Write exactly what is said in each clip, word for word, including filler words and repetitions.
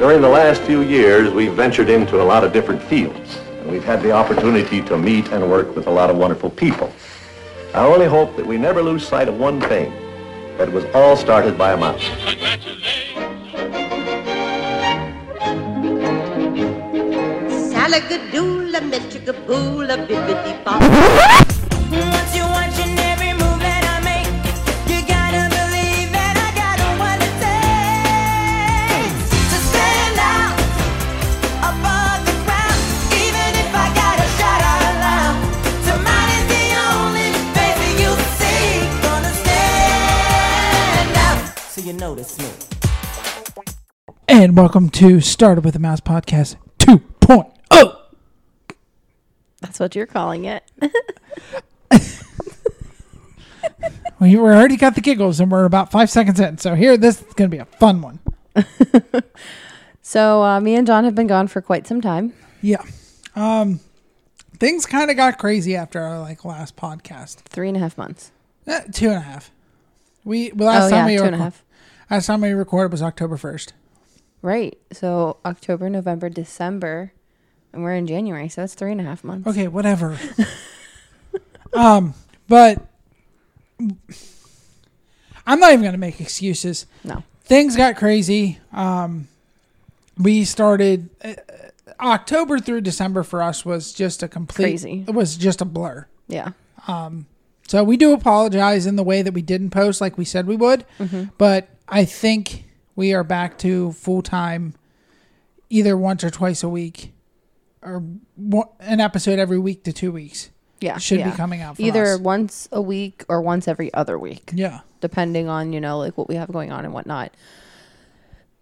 During the last few years, we've ventured into a lot of different fields, and we've had the opportunity to meet and work with a lot of wonderful people. I only hope that we never lose sight of one thing, that it was all started by a mouse. Salagadoola, Melchikaboola, bibbidi-bop. Once you're watching every move that I make, you gotta believe that I gotta what it takes to stand out above the ground, even if I gotta shout out loud. So mine is the only face that you'll see, gonna stand out. So you notice me. And welcome to Started with a Mouse Podcast two point oh. That's what you're calling it. We already got the giggles, and we're about five seconds in. So here, this is going to be a fun one. So uh, me and John have been gone for quite some time. Yeah. Um, things kind of got crazy after our like last podcast. Three and a half months. Uh, two and a half. We well, last oh, time yeah, we two rec- and a half. Last time we recorded was October first. Right. So October, November, December. And we're in January, so that's three and a half months. Okay, whatever. um, but I'm not even going to make excuses. No. Things got crazy. Um, we started uh, October through December for us was just a complete crazy. It was just a blur. Yeah. Um, so we do apologize in the way that we didn't post like we said we would, mm-hmm. but I think we are back to full time, either once or twice a week. Or an episode every week to two weeks. Yeah. Should yeah. be coming out for either us. Once a week or once every other week. Yeah. Depending on, you know, like what we have going on and whatnot.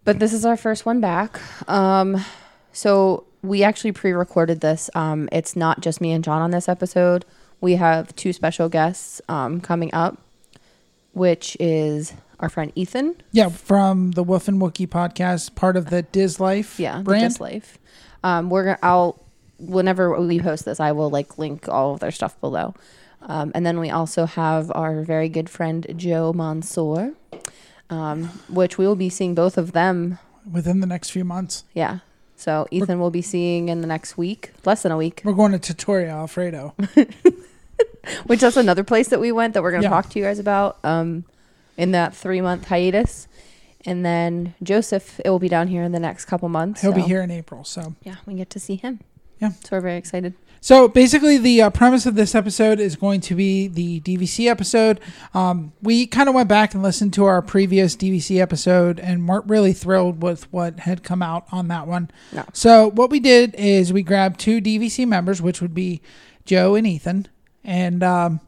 But this is our first one back. Um, so we actually pre-recorded this. Um, it's not just me and John on this episode. We have two special guests um, coming up, which is our friend Ethan. Yeah, from the Wolf and Wookiee podcast, part of the D I S Life yeah, brand. Yeah, D I S Life. Um, we're gonna, I'll, whenever we post this, I will like link all of their stuff below. Um, and then we also have our very good friend, Joe Mansoor, um, which we will be seeing both of them within the next few months. Yeah. So Ethan we're, will be seeing in the next week, less than a week. We're going to Tutoria Alfredo, which that's another place that we went that we're going to yeah. talk to you guys about, um, in that three month hiatus. And then Joseph, it will be down here in the next couple months. He'll so. be here in April, so. Yeah, we get to see him. Yeah. So we're very excited. So basically the uh, premise of this episode is going to be the D V C episode. Um, we kind of went back and listened to our previous D V C episode and weren't really thrilled with what had come out on that one. No. So what we did is we grabbed two D V C members, which would be Joe and Ethan. And um,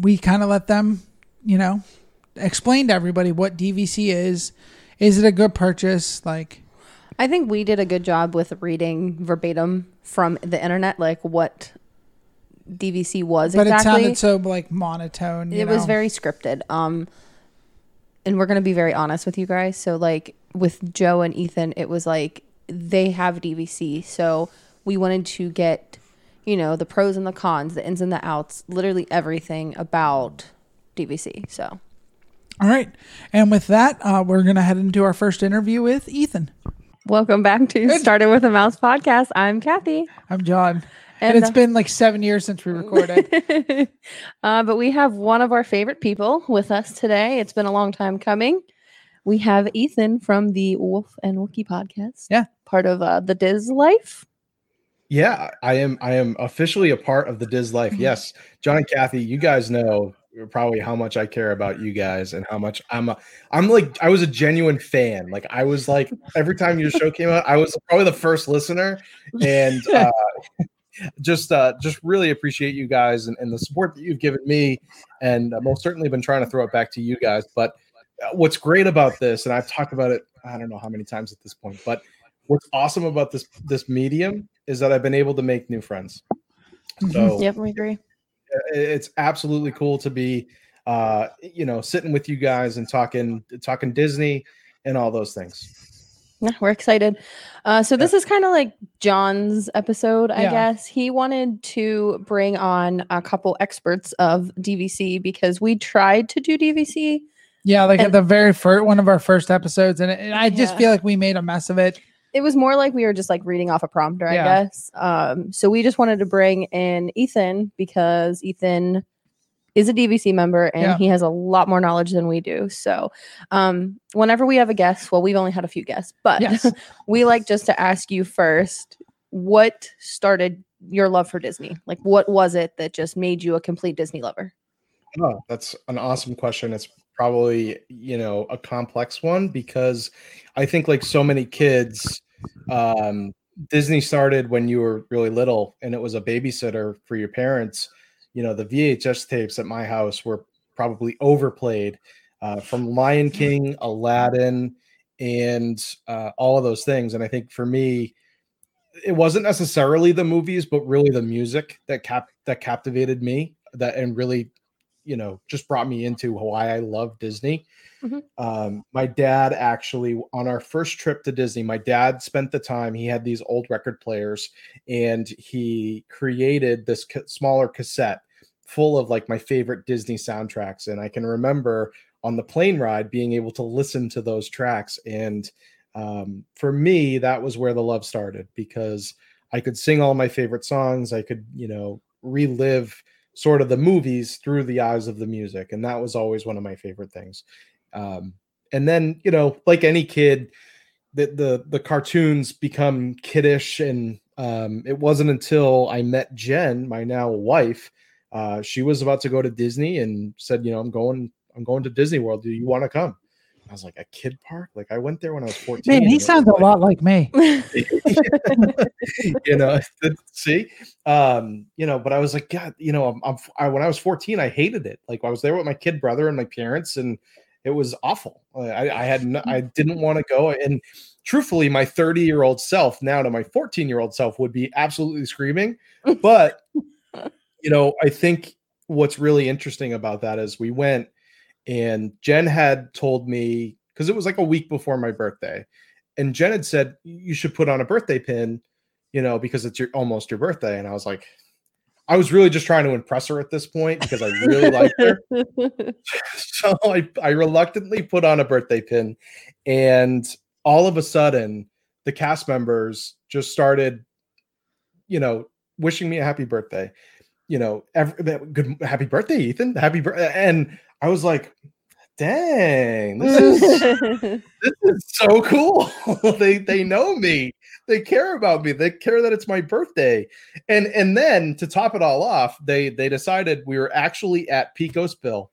we kind of let them, you know... explain to everybody what D V C is. Is it a good purchase? Like, I think we did a good job with reading verbatim from the internet, like what D V C was but exactly. But it sounded so like monotone. You it know? was very scripted. Um, and we're going to be very honest with you guys. So like with Joe and Ethan, it was like they have D V C. So we wanted to get, you know, the pros and the cons, the ins and the outs, literally everything about D V C. So. All right. And with that, uh, we're going to head into our first interview with Ethan. Welcome back to Good. Started with a Mouse Podcast. I'm Kathy. I'm John. And, and it's uh, been like seven years since we recorded. uh, but we have one of our favorite people with us today. It's been a long time coming. We have Ethan from the Wolf and Wookiee podcast. Yeah. Part of uh, the D I S Life. Yeah, I am. I am officially a part of the D I S Life. Yes. John and Kathy, you guys know probably how much I care about you guys and how much I'm a, I'm like, I was a genuine fan. Like I was like, every time your show came out, I was probably the first listener and uh, just, uh, just really appreciate you guys and, and the support that you've given me. And uh, most certainly been trying to throw it back to you guys. But what's great about this, and I've talked about it, I don't know how many times at this point, but what's awesome about this, this medium is that I've been able to make new friends. So yep, we agree. It's absolutely cool to be, uh, you know, sitting with you guys and talking, talking Disney and all those things. Yeah, we're excited. Uh, so this yeah. is kind of like John's episode, I yeah. guess. He wanted to bring on a couple experts of D V C because we tried to do D V C Yeah, like and, at the very first one of our first episodes, and, it, and I just yeah. feel like we made a mess of it. It was more like we were just like reading off a prompter, I yeah. guess. Um, so we just wanted to bring in Ethan because Ethan is a D V C member and yeah. he has a lot more knowledge than we do. So um, whenever we have a guest, well, we've only had a few guests, but yes. we like just to ask you first, what started your love for Disney? Like, what was it that just made you a complete Disney lover? Oh, that's an awesome question. It's probably, you know, a complex one because I think like so many kids, um, Disney started when you were really little and it was a babysitter for your parents. You know, the V H S tapes at my house were probably overplayed uh, from Lion King, Aladdin, and uh, all of those things. And I think for me, it wasn't necessarily the movies, but really the music that cap that captivated me that and really, you know, just brought me into why I love Disney. Mm-hmm. Um, my dad actually, on our first trip to Disney, my dad spent the time, he had these old record players and he created this ca- smaller cassette full of like my favorite Disney soundtracks. And I can remember on the plane ride being able to listen to those tracks. And um, for me, that was where the love started because I could sing all my favorite songs. I could, you know, relive sort of the movies through the eyes of the music. And that was always one of my favorite things. Um, and then, you know, like any kid, the, the, the cartoons become kiddish. And um, it wasn't until I met Jen, my now wife, uh, she was about to go to Disney and said, you know, I'm going, I'm going to Disney World. Do you want to come? I was like, a kid park? Like I went there when I was fourteen. Man, he sounds like, a lot like me. You know, see, um, you know, but I was like, God, you know, I'm, I'm I, when I was fourteen, I hated it. Like I was there with my kid brother and my parents, and it was awful. I, I had, no, I didn't want to go. And truthfully, my thirty year old self now to my fourteen year old self would be absolutely screaming. But you know, I think what's really interesting about that is we went. And Jen had told me, because it was like a week before my birthday, and Jen had said, you should put on a birthday pin, you know, because it's your almost your birthday. And I was like, I was really just trying to impress her at this point because I really liked her. So I, I reluctantly put on a birthday pin. And all of a sudden, the cast members just started, you know, wishing me a happy birthday. You know, every, good happy birthday, Ethan. Happy birthday. And I was like, dang, this is, this is so cool. they they know me. They care about me. They care that it's my birthday. And and then to top it all off, they they decided we were actually at Picos Bill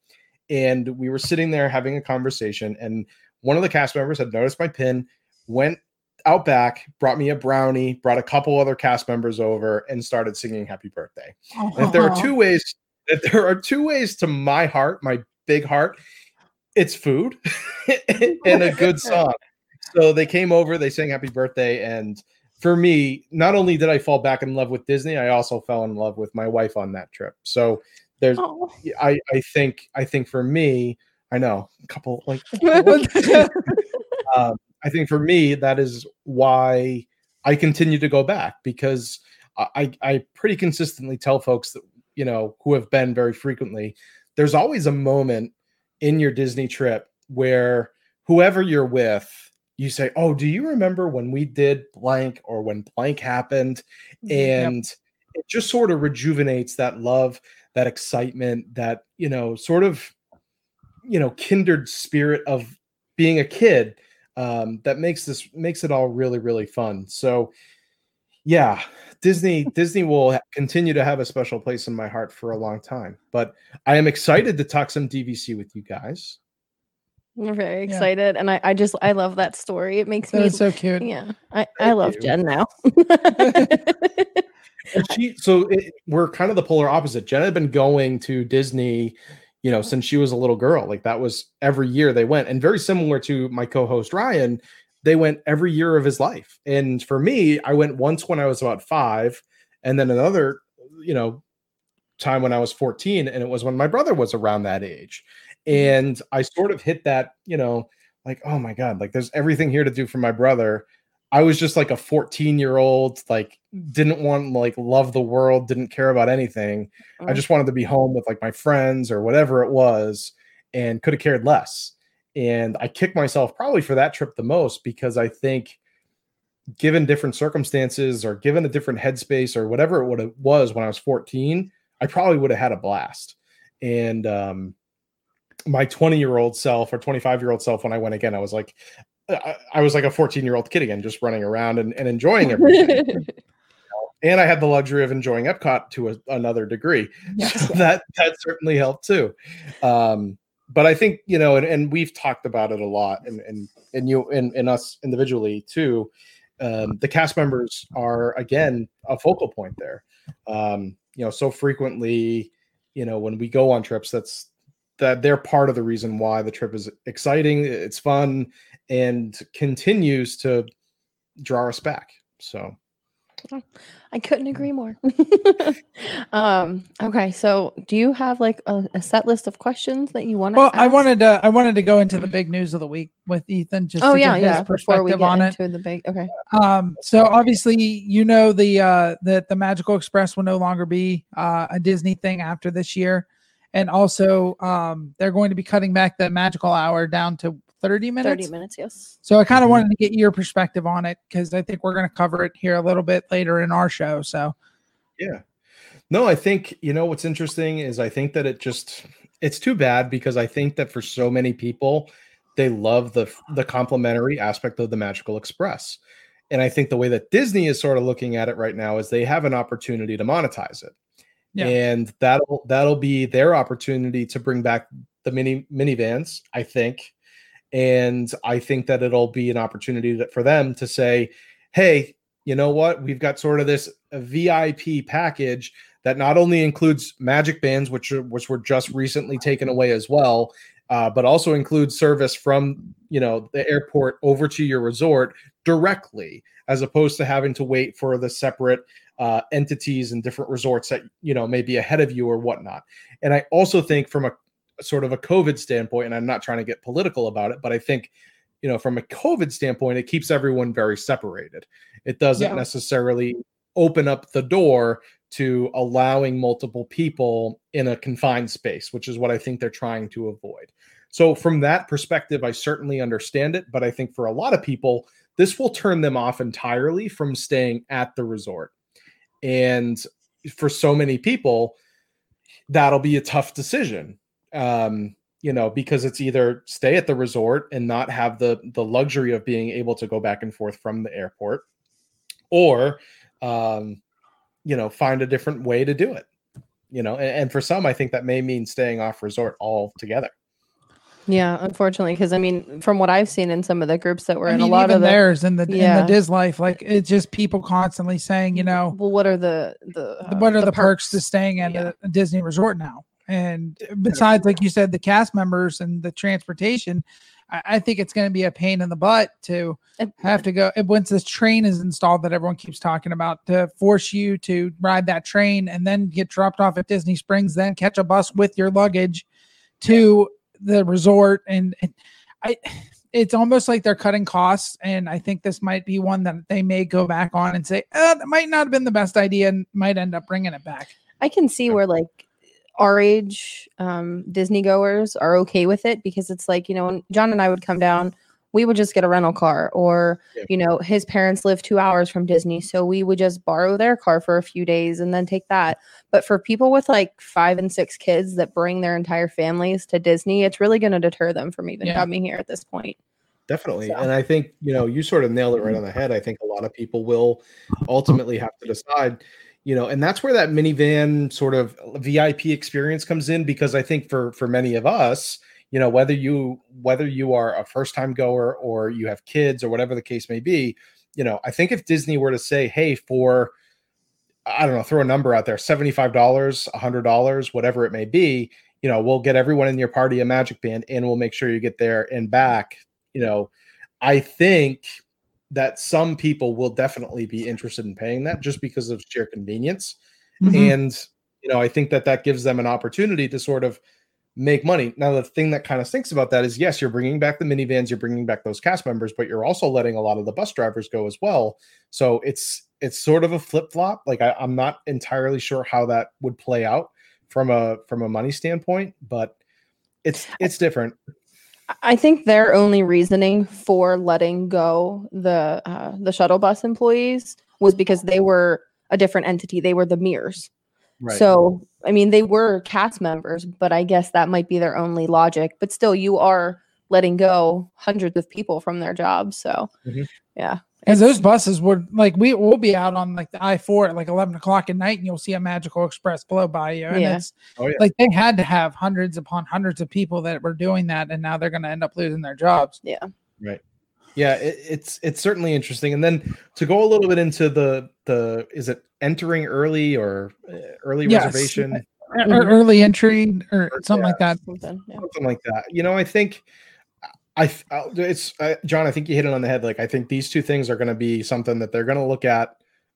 and we were sitting there having a conversation. And one of the cast members had noticed my pin, went out back, brought me a brownie, brought a couple other cast members over and started singing happy birthday. Oh. And if there are two ways, if there are two ways to my heart, my big heart, it's food and a good song. So they came over, they sang happy birthday. And for me, not only did I fall back in love with Disney, I also fell in love with my wife on that trip. So there's, oh. I, I think, I think for me, I know a couple, like, um, I think for me, that is why I continue to go back because I, I pretty consistently tell folks that, you know, who have been very frequently, there's always a moment in your Disney trip where whoever you're with, you say, oh, do you remember when we did blank or when blank happened? And yep. it just sort of rejuvenates that love, that excitement, that, you know, sort of, you know, kindred spirit of being a kid um, that makes this, makes it all really, really fun. So yeah, Disney Disney will continue to have a special place in my heart for a long time, but I am excited to talk some D V C with you guys. We're very excited, yeah. and I, I just I love that story. It makes that me so cute. Yeah, I, I love you. Jen now. she, so it, we're kind of the polar opposite. Jen had been going to Disney, you know, since she was a little girl. Like that was every year they went, and very similar to my co-host Ryan. They went every year of his life. And for me, I went once when I was about five and then another, you know, time when I was fourteen. And it was when my brother was around that age. And I sort of hit that, you know, like, oh my God, like there's everything here to do for my brother. I was just like a fourteen year old, like didn't want like love the world, didn't care about anything. Oh. I just wanted to be home with like my friends or whatever it was and could have cared less. And I kick myself probably for that trip the most, because I think given different circumstances or given a different headspace or whatever it, would, it was when I was fourteen, I probably would have had a blast. And um, my twenty-year-old self or twenty-five-year-old self, when I went again, I was like, I, I was like a fourteen-year-old kid again, just running around and, and enjoying everything. And I had the luxury of enjoying Epcot to a, another degree. Yes, so yeah. that that certainly helped too. Um, but I think, you know, and, and we've talked about it a lot, and and and you and, and us individually too. Um, the cast members are, again, a focal point there. Um, you know, so frequently, you know, when we go on trips, that's that they're part of the reason why the trip is exciting, it's fun, and continues to draw us back. So. I couldn't agree more. um, okay, so do you have like a, a set list of questions that you want to Well, ask? I wanted to I wanted to go into the big news of the week with Ethan, just oh, to yeah, give yeah, his perspective we get on into it. The big, okay. Um, so obviously, you know, the uh, that the Magical Express will no longer be uh, a Disney thing after this year, and also um, they're going to be cutting back the Magical Hour down to thirty minutes? thirty minutes, yes. So I kind of wanted to get your perspective on it, because I think we're going to cover it here a little bit later in our show. So, yeah. No, I think, you know, what's interesting is I think that it just, it's too bad, because I think that for so many people, they love the, the complimentary aspect of the Magical Express. And I think the way that Disney is sort of looking at it right now is they have an opportunity to monetize it. Yeah. And that'll, that'll be their opportunity to bring back the mini minivans, I think. And I think that it'll be an opportunity that for them to say, hey, you know what? We've got sort of this V I P package that not only includes magic bands, which, are, which were just recently taken away as well, uh, but also includes service from, you know, the airport over to your resort directly, as opposed to having to wait for the separate uh, entities and different resorts that, you know, may be ahead of you or whatnot. And I also think from a sort of a COVID standpoint, and I'm not trying to get political about it, but I think, you know, from a COVID standpoint, it keeps everyone very separated. It doesn't yeah. necessarily open up the door to allowing multiple people in a confined space, which is what I think they're trying to avoid. So from that perspective, I certainly understand it, but I think for a lot of people, this will turn them off entirely from staying at the resort. And for so many people, that'll be a tough decision. Um, you know, because it's either stay at the resort and not have the, the luxury of being able to go back and forth from the airport, or, um, you know, find a different way to do it, you know, and, and for some, I think that may mean staying off resort altogether. Yeah, unfortunately, because I mean, from what I've seen in some of the groups that were I in mean, a lot even of the, theirs in the yeah. in the D I S Life, like it's just people constantly saying, you know, well, what are the, the, uh, what are the, the perks, perks to staying at yeah. a Disney resort now? And besides, like you said, the cast members and the transportation, I, I think it's going to be a pain in the butt to have to go. Once this train is installed that everyone keeps talking about, to force you to ride that train and then get dropped off at Disney Springs, then catch a bus with your luggage to the resort. And, and I, it's almost like they're cutting costs. And I think this might be one that they may go back on and say, oh, that might not have been the best idea, and might end up bringing it back. I can see where like, our age um, Disney goers are okay with it, because it's like, you know, when John and I would come down, we would just get a rental car, or, yeah. you know, his parents live two hours from Disney, so we would just borrow their car for a few days and then take that. But for people with like five and six kids that bring their entire families to Disney, it's really going to deter them from even yeah. coming here at this point. Definitely. So. And I think, you know, you sort of nailed it right on the head. I think a lot of people will ultimately have to decide, you know, and that's where that minivan sort of V I P experience comes in, because I think for, for many of us, you know, whether you whether you are a first time goer or you have kids or whatever the case may be, you know, I think if Disney were to say, hey, for, I don't know, throw a number out there, seventy-five dollars, one hundred dollars, whatever it may be, you know, we'll get everyone in your party a magic band and we'll make sure you get there and back. You know, I think that some people will definitely be interested in paying that just because of sheer convenience. Mm-hmm. And, you know, I think that that gives them an opportunity to sort of make money. Now, the thing that kind of stinks about that is, yes, you're bringing back the minivans, you're bringing back those cast members, but you're also letting a lot of the bus drivers go as well. So it's, it's sort of a flip flop. Like I, I'm not entirely sure how that would play out from a, from a money standpoint, but it's, it's different. I think their only reasoning for letting go the uh, the shuttle bus employees was because they were a different entity. They were the mirrors. Right. So, I mean, they were cast members, but I guess that might be their only logic. But still, you are letting go hundreds of people from their jobs. So, mm-hmm. yeah. Because those buses would, like, we will be out on, like, the I four at, like, eleven o'clock at night, and you'll see a Magical Express blow by you. And yeah. it's, oh, yeah. like, they had to have hundreds upon hundreds of people that were doing that, and now they're going to end up losing their jobs. Yeah. Right. Yeah, it, it's it's certainly interesting. And then to go a little bit into the, the is it entering early or early yes. reservation? Or early entry or, or something yeah, like that. Something, yeah. something like that. You know, I think... I, it's uh, John, I think you hit it on the head. Like, I think these two things are going to be something that they're going to look at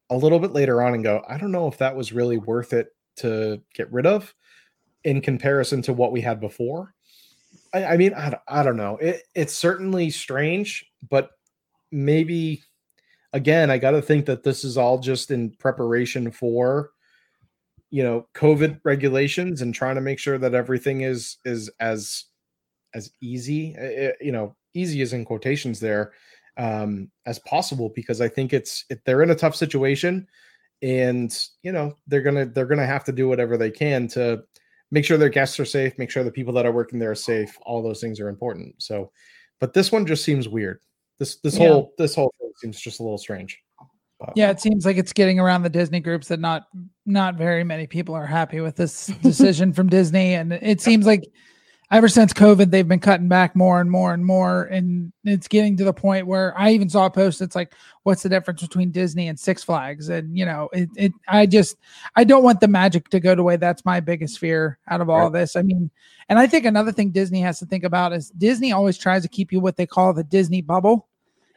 a little bit later on and go, I don't know if that was really worth it to get rid of in comparison to what we had before. I, I mean, I, I don't know. It, it's certainly strange, but maybe again, I got to think that this is all just in preparation for, you know, COVID regulations and trying to make sure that everything is, is as, as easy, you know, easy is in quotations there, um, as possible, because I think it's, if they're in a tough situation and, you know, they're going to, they're going to have to do whatever they can to make sure their guests are safe, make sure the people that are working there are safe. All those things are important. So, but this one just seems weird. This, this yeah. whole, this whole thing seems just a little strange. But. Yeah. It seems like it's getting around the Disney groups that not, not very many people are happy with this decision from Disney. And it seems like, ever since COVID, they've been cutting back more and more and more. And it's getting to the point where I even saw a post that's like, what's the difference between Disney and Six Flags? And, you know, it, it, I just, I don't want the magic to go away. That's my biggest fear out of all right. of this. I mean, and I think another thing Disney has to think about is Disney always tries to keep you what they call the Disney bubble.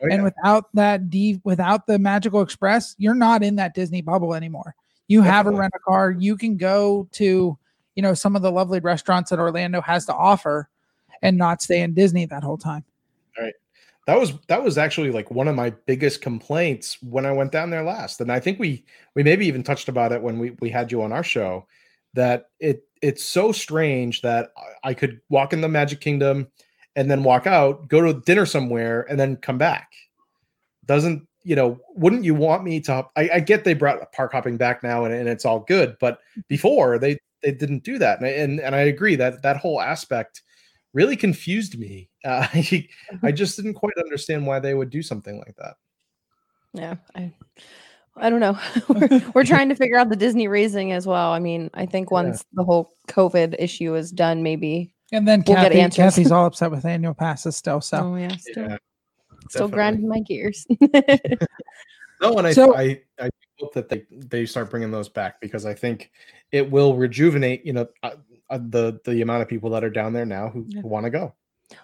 Oh, yeah. And without that D, without the Magical Express, you're not in that Disney bubble anymore. You have Definitely. a rent-a-car. You can go to, you know, some of the lovely restaurants that Orlando has to offer and not stay in Disney that whole time. All right. That was, that was actually like one of my biggest complaints when I went down there last. And I think we, we maybe even touched about it when we, we had you on our show, that it, it's so strange that I could walk in the Magic Kingdom and then walk out, go to dinner somewhere and then come back. Doesn't, you know, wouldn't you want me to, I, I get they brought park hopping back now and, and it's all good, but before they, They didn't do that. And, and, and I agree that that whole aspect really confused me. Uh, I, I just didn't quite understand why they would do something like that. Yeah. I, I don't know. we're, we're trying to figure out the Disney raising as well. I mean, I think once yeah. the whole COVID issue is done, maybe. And then we'll Kathy, get answers. Kathy's all upset with annual passes still. So oh, yeah, still, yeah, still grinding my gears. No, and I, so, I, I hope that they, they start bringing those back, because I think it will rejuvenate, you know, uh, uh, the, the amount of people that are down there now who, yeah. who want to go.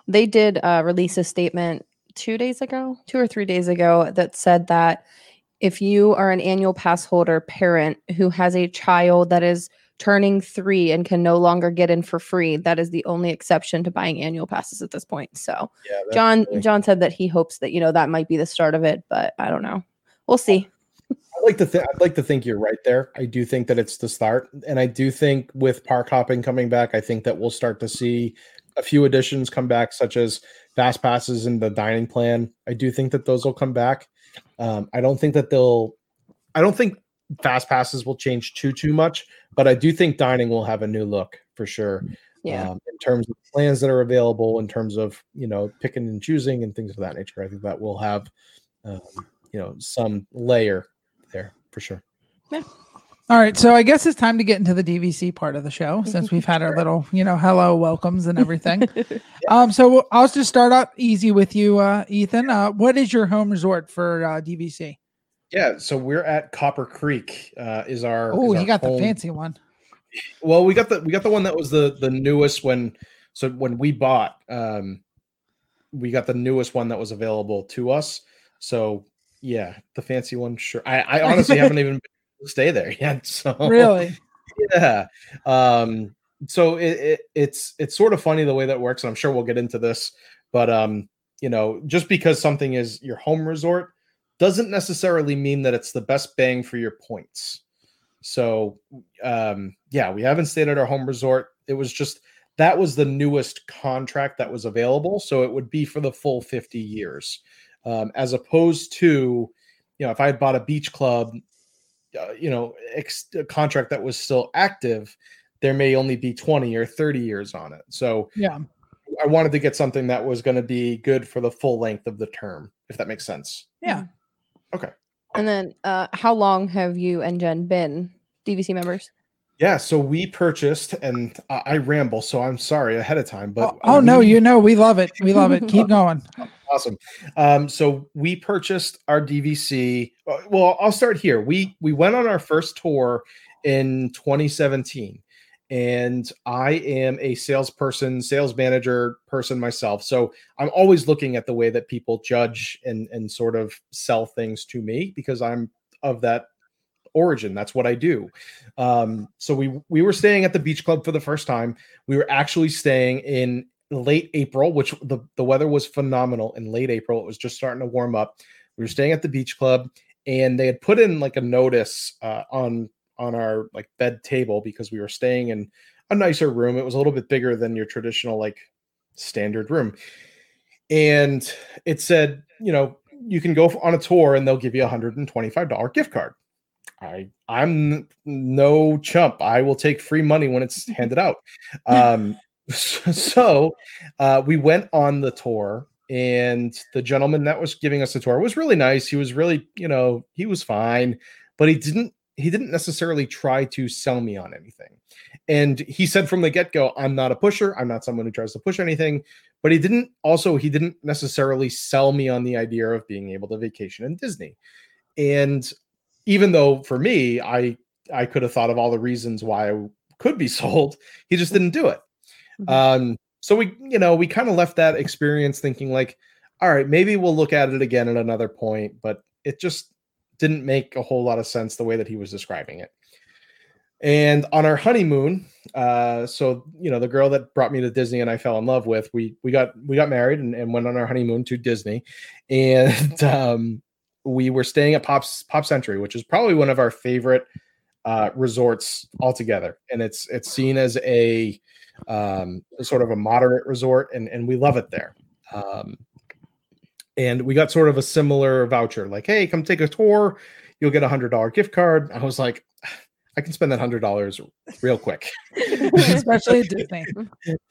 They did uh, release a statement two days ago, two or three days ago, that said that if you are an annual pass holder parent who has a child that is turning three and can no longer get in for free, that is the only exception to buying annual passes at this point. So yeah, John, really- John said that he hopes that, you know, that might be the start of it, but I don't know. We'll see. I'd like to th- I'd like to think you're right there. I do think that it's the start. And I do think with park hopping coming back, I think that we'll start to see a few additions come back, such as fast passes and the dining plan. I do think that those will come back. Um, I don't think that they'll I don't think fast passes will change too, too much, but I do think dining will have a new look for sure. Yeah. Um, in terms of plans that are available, in terms of, you know, picking and choosing and things of that nature. I think that will have, um, you know, some layer there for sure. Yeah. All right. So I guess it's time to get into the D V C part of the show, since we've had our little, you know, hello welcomes and everything. yeah. Um, so I'll just start out easy with you, uh, Ethan. Uh, what is your home resort for uh, D V C? Yeah. So we're at Copper Creek uh, is our, oh, you got home. The fancy one. Well, we got the, we got the one that was the, the newest one. So when we bought, um, we got the newest one that was available to us. So yeah, the fancy one. Sure, I, I honestly haven't even been able to stay there yet. So really, yeah. Um, so it, it it's it's sort of funny the way that works, and I'm sure we'll get into this. But um, you know, just because something is your home resort doesn't necessarily mean that it's the best bang for your points. So um, yeah, we haven't stayed at our home resort. It was just that was the newest contract that was available. So it would be for the full fifty years, um, as opposed to, you know, if I had bought a Beach Club, uh, you know, ex- contract that was still active, there may only be twenty or thirty years on it. So yeah, I wanted to get something that was going to be good for the full length of the term, if that makes sense. Yeah. Okay. And then uh, how long have you and Jen been D V C members? Yeah, so we purchased, and uh, I ramble, so I'm sorry ahead of time. But oh, oh we, no, you know, we love it. We love it. Keep going. Awesome. Um, so we purchased our D V C. Well, I'll start here. We we went on our first tour in twenty seventeen, and I am a salesperson, sales manager person myself. So I'm always looking at the way that people judge and and sort of sell things to me, because I'm of that origin. That's what I do. Um, so we, we were staying at the Beach Club for the first time. We were actually staying in late April, which the, the weather was phenomenal in late April. It was just starting to warm up. We were staying at the Beach Club, and they had put in like a notice uh, on, on our like bed table, because we were staying in a nicer room. It was a little bit bigger than your traditional, like standard room. And it said, you know, you can go on a tour and they'll give you a one hundred twenty-five dollars gift card. I, I'm no chump. I will take free money when it's handed out. Um, so uh, we went on the tour, and the gentleman that was giving us the tour was really nice. He was really, you know, he was fine, but he didn't, he didn't necessarily try to sell me on anything. And he said from the get-go, I'm not a pusher. I'm not someone who tries to push anything, but he didn't also, he didn't necessarily sell me on the idea of being able to vacation in Disney. And even though for me, I, I could have thought of all the reasons why I could be sold. He just didn't do it. Mm-hmm. Um, so we, you know, we kind of left that experience thinking like, all right, maybe we'll look at it again at another point, but it just didn't make a whole lot of sense the way that he was describing it. And on our honeymoon, uh, so, you know, the girl that brought me to Disney and I fell in love with, we, we got, we got married and, and went on our honeymoon to Disney, and, um, we were staying at Pop's, Pop Century, which is probably one of our favorite uh, resorts altogether. And it's it's seen as a um, sort of a moderate resort, and, and we love it there. Um, and we got sort of a similar voucher, like, hey, come take a tour. You'll get a one hundred dollars gift card. I was like, I can spend that one hundred dollars real quick. Especially at Disney.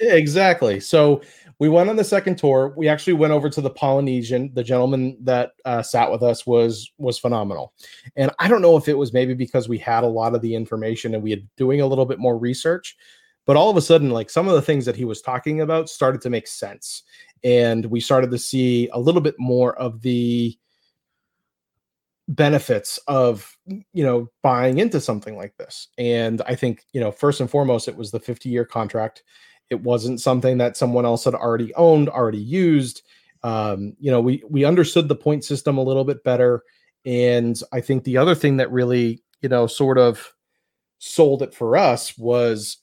Exactly. So we went on the second tour. We actually went over to the Polynesian. The gentleman that uh, sat with us was was phenomenal. And I don't know if it was maybe because we had a lot of the information and we had doing a little bit more research, but all of a sudden, like some of the things that he was talking about started to make sense. And we started to see a little bit more of the benefits of, you know, buying into something like this. And I think, you know, first and foremost, it was the fifty year contract. It wasn't something that someone else had already owned, already used. Um, you know, we, we understood the point system a little bit better. And I think the other thing that really, you know, sort of sold it for us was,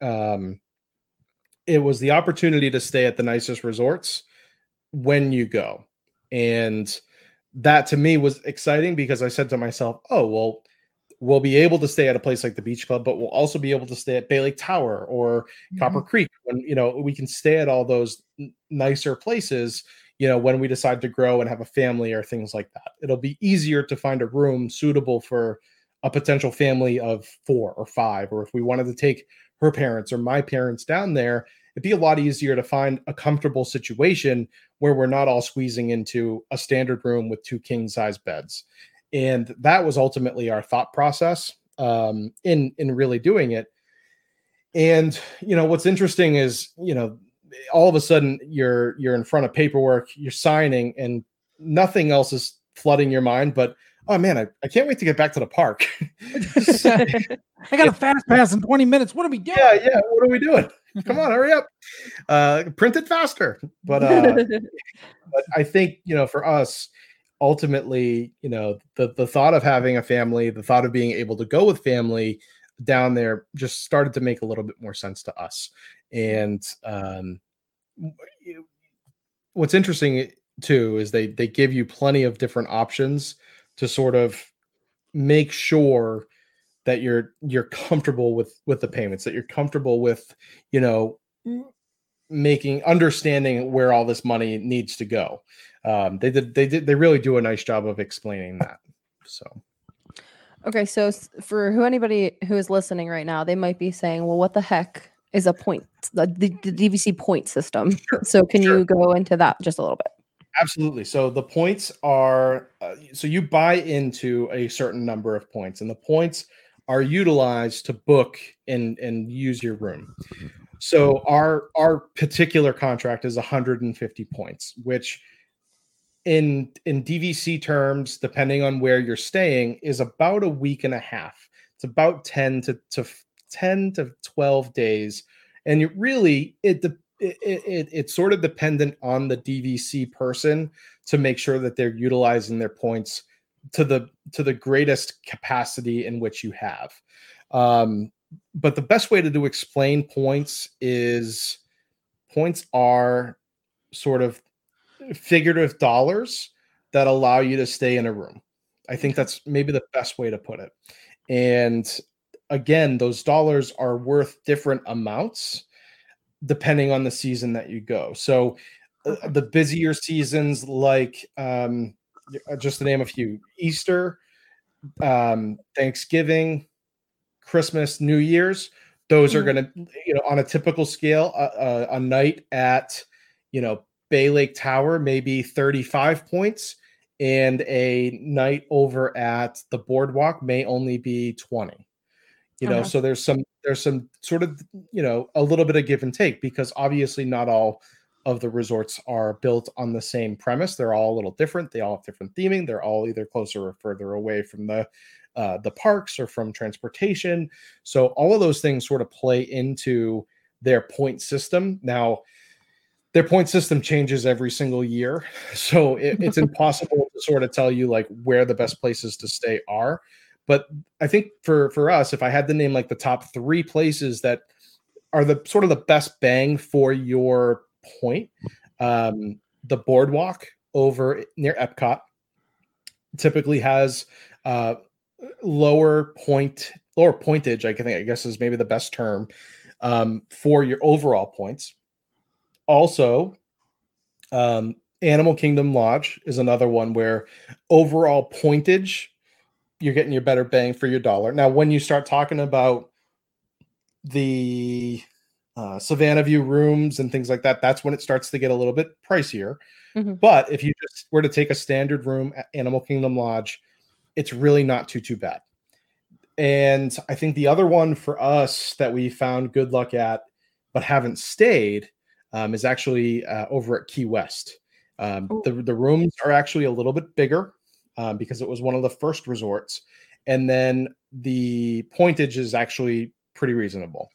um, it was the opportunity to stay at the nicest resorts when you go. And that to me was exciting, because I said to myself, oh, well, we'll be able to stay at a place like the Beach Club, but we'll also be able to stay at Bay Lake Tower or mm-hmm. Copper Creek. And, you know, we can stay at all those n- nicer places, you know, when we decide to grow and have a family or things like that. It'll be easier to find a room suitable for a potential family of four or five, or if we wanted to take her parents or my parents down there, it'd be a lot easier to find a comfortable situation where we're not all squeezing into a standard room with two king size beds. And that was ultimately our thought process um, in, in really doing it. And, you know, what's interesting is, you know, all of a sudden you're, you're in front of paperwork, you're signing, and nothing else is flooding your mind, but, oh man, I, I can't wait to get back to the park. I got a fast pass in twenty minutes. What are we doing? Yeah. Yeah. What are we doing? Come on, hurry up. Uh, print it faster. But, uh, but I think, you know, for us, ultimately, you know, the, the thought of having a family, the thought of being able to go with family down there just started to make a little bit more sense to us. And um, what's interesting too, is they, they give you plenty of different options to sort of make sure that you're, you're comfortable with, with the payments, that you're comfortable with, you know, making understanding where all this money needs to go. Um, they did, they did, they really do a nice job of explaining that. So, okay. So for who anybody who is listening right now, they might be saying, well, what the heck is a point, the, the D V C point system? Sure, so can sure. you go into that just a little bit? Absolutely. So the points are, uh, so you buy into a certain number of points, and the points are utilized to book and, and use your room. So our, our particular contract is one hundred fifty points, which in, in D V C terms, depending on where you're staying, is about a week and a half. It's about ten to twelve days. And it really, it depends. It, it, it's sort of dependent on the D V C person to make sure that they're utilizing their points to the to the greatest capacity in which you have. Um, but the best way to, to explain points is points are sort of figurative dollars that allow you to stay in a room. I think that's maybe the best way to put it. And again, those dollars are worth different amounts depending on the season that you go. So uh, the busier seasons, like um, just to name a few, Easter, um, Thanksgiving, Christmas, New Year's, those are going to, you know, on a typical scale, uh, a night at, you know, Bay Lake Tower, maybe thirty-five points, and a night over at the Boardwalk may only be twenty. You know, uh-huh. so there's some there's some sort of, you know, a little bit of give and take, because obviously not all of the resorts are built on the same premise. They're all a little different. They all have different theming. They're all either closer or further away from the uh, the parks or from transportation. So all of those things sort of play into their point system. Now, their point system changes every single year, so it, it's impossible to sort of tell you like where the best places to stay are. But I think for, for us, if I had to name like the top three places that are the sort of the best bang for your point, um, the Boardwalk over near Epcot typically has uh, lower point, lower pointage, I think I guess is maybe the best term um, for your overall points. Also, um, Animal Kingdom Lodge is another one where overall pointage, you're getting your better bang for your dollar. Now, when you start talking about the uh, Savannah View rooms and things like that, that's when it starts to get a little bit pricier. Mm-hmm. But if you just were to take a standard room at Animal Kingdom Lodge, it's really not too, too bad. And I think the other one for us that we found good luck at, but haven't stayed, um, is actually uh, over at Key West. Um, the, the rooms are actually a little bit bigger. Um, because it was one of the first resorts. And then the pointage is actually pretty reasonable.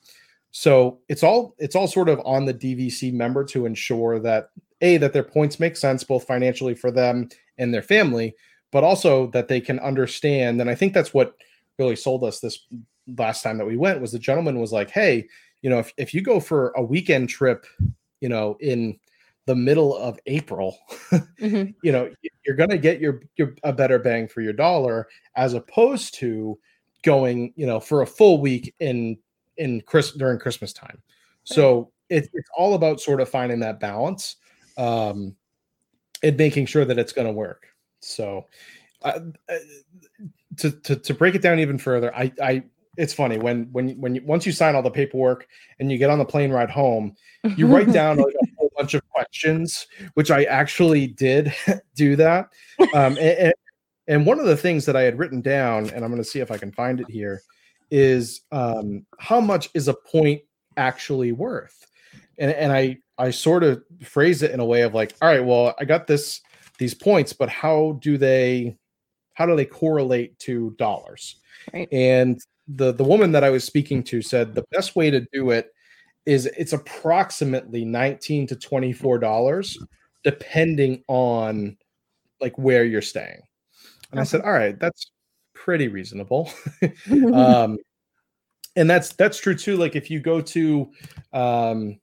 So it's all it's all sort of on the D V C member to ensure that, A, that their points make sense, both financially for them and their family, but also that they can understand. And I think that's what really sold us this last time that we went, was the gentleman was like, hey, you know, if, if you go for a weekend trip, you know, in the middle of April, mm-hmm. you know, you're going to get your, your a better bang for your dollar, as opposed to going, you know, for a full week in, in Chris during Christmas time. Right. So it, it's all about sort of finding that balance um, and making sure that it's going to work. So uh, to, to, to break it down even further, I, I, it's funny when, when, when you, once you sign all the paperwork and you get on the plane ride home, you write down like a whole bunch of questions, which I actually did do that. Um, and, and one of the things that I had written down, and I'm going to see if I can find it here, is um, how much is a point actually worth? And, and I, I sort of phrase it in a way of like, all right, well, I got this, these points, but how do they, how do they correlate to dollars? Right. And the the woman that I was speaking to said the best way to do it is it's approximately nineteen to twenty-four dollars depending on like where you're staying. And I said, all right, that's pretty reasonable. um, and that's, that's true too. Like if you go to um,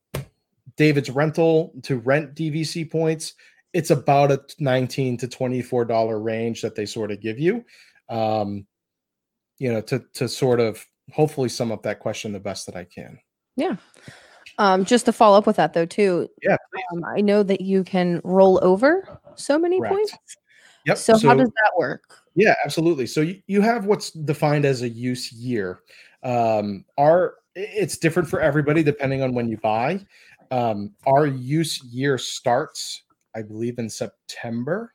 David's rental to rent D V C points, it's about a nineteen to twenty-four dollars range that they sort of give you. Um, you know, to, to sort of hopefully sum up that question the best that I can. Yeah. Um, just to follow up with that, though, too. Yeah. Um, I know that you can roll over so many right. points. Yep. So, so how does that work? Yeah, absolutely. So you, you have what's defined as a use year. Um, our it's different for everybody depending on when you buy. Um, our use year starts, I believe, in September,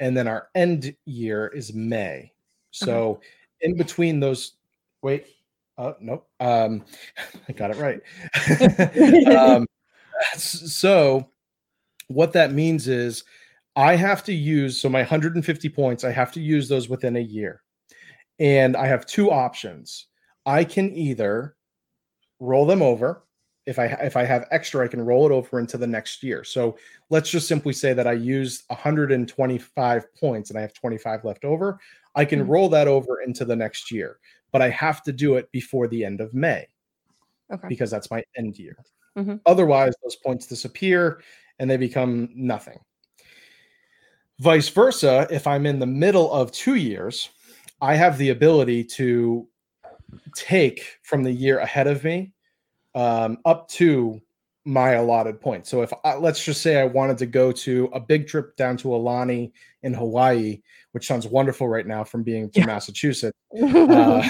and then our end year is May. So okay. in between those, wait, oh, no, um, I got it right. um, so what that means is I have to use, so my one hundred fifty points, I have to use those within a year. And I have two options. I can either roll them over. If I if I have extra, I can roll it over into the next year. So let's just simply say that I used one hundred twenty-five points and I have twenty-five left over. I can mm-hmm. roll that over into the next year, but I have to do it before the end of May okay. because that's my end year. Mm-hmm. Otherwise, those points disappear and they become nothing. Vice versa, if I'm in the middle of two years, I have the ability to take from the year ahead of me Um, up to my allotted point. So if I, let's just say I wanted to go to a big trip down to Aulani in Hawaii, which sounds wonderful right now from being from yeah. Massachusetts, uh,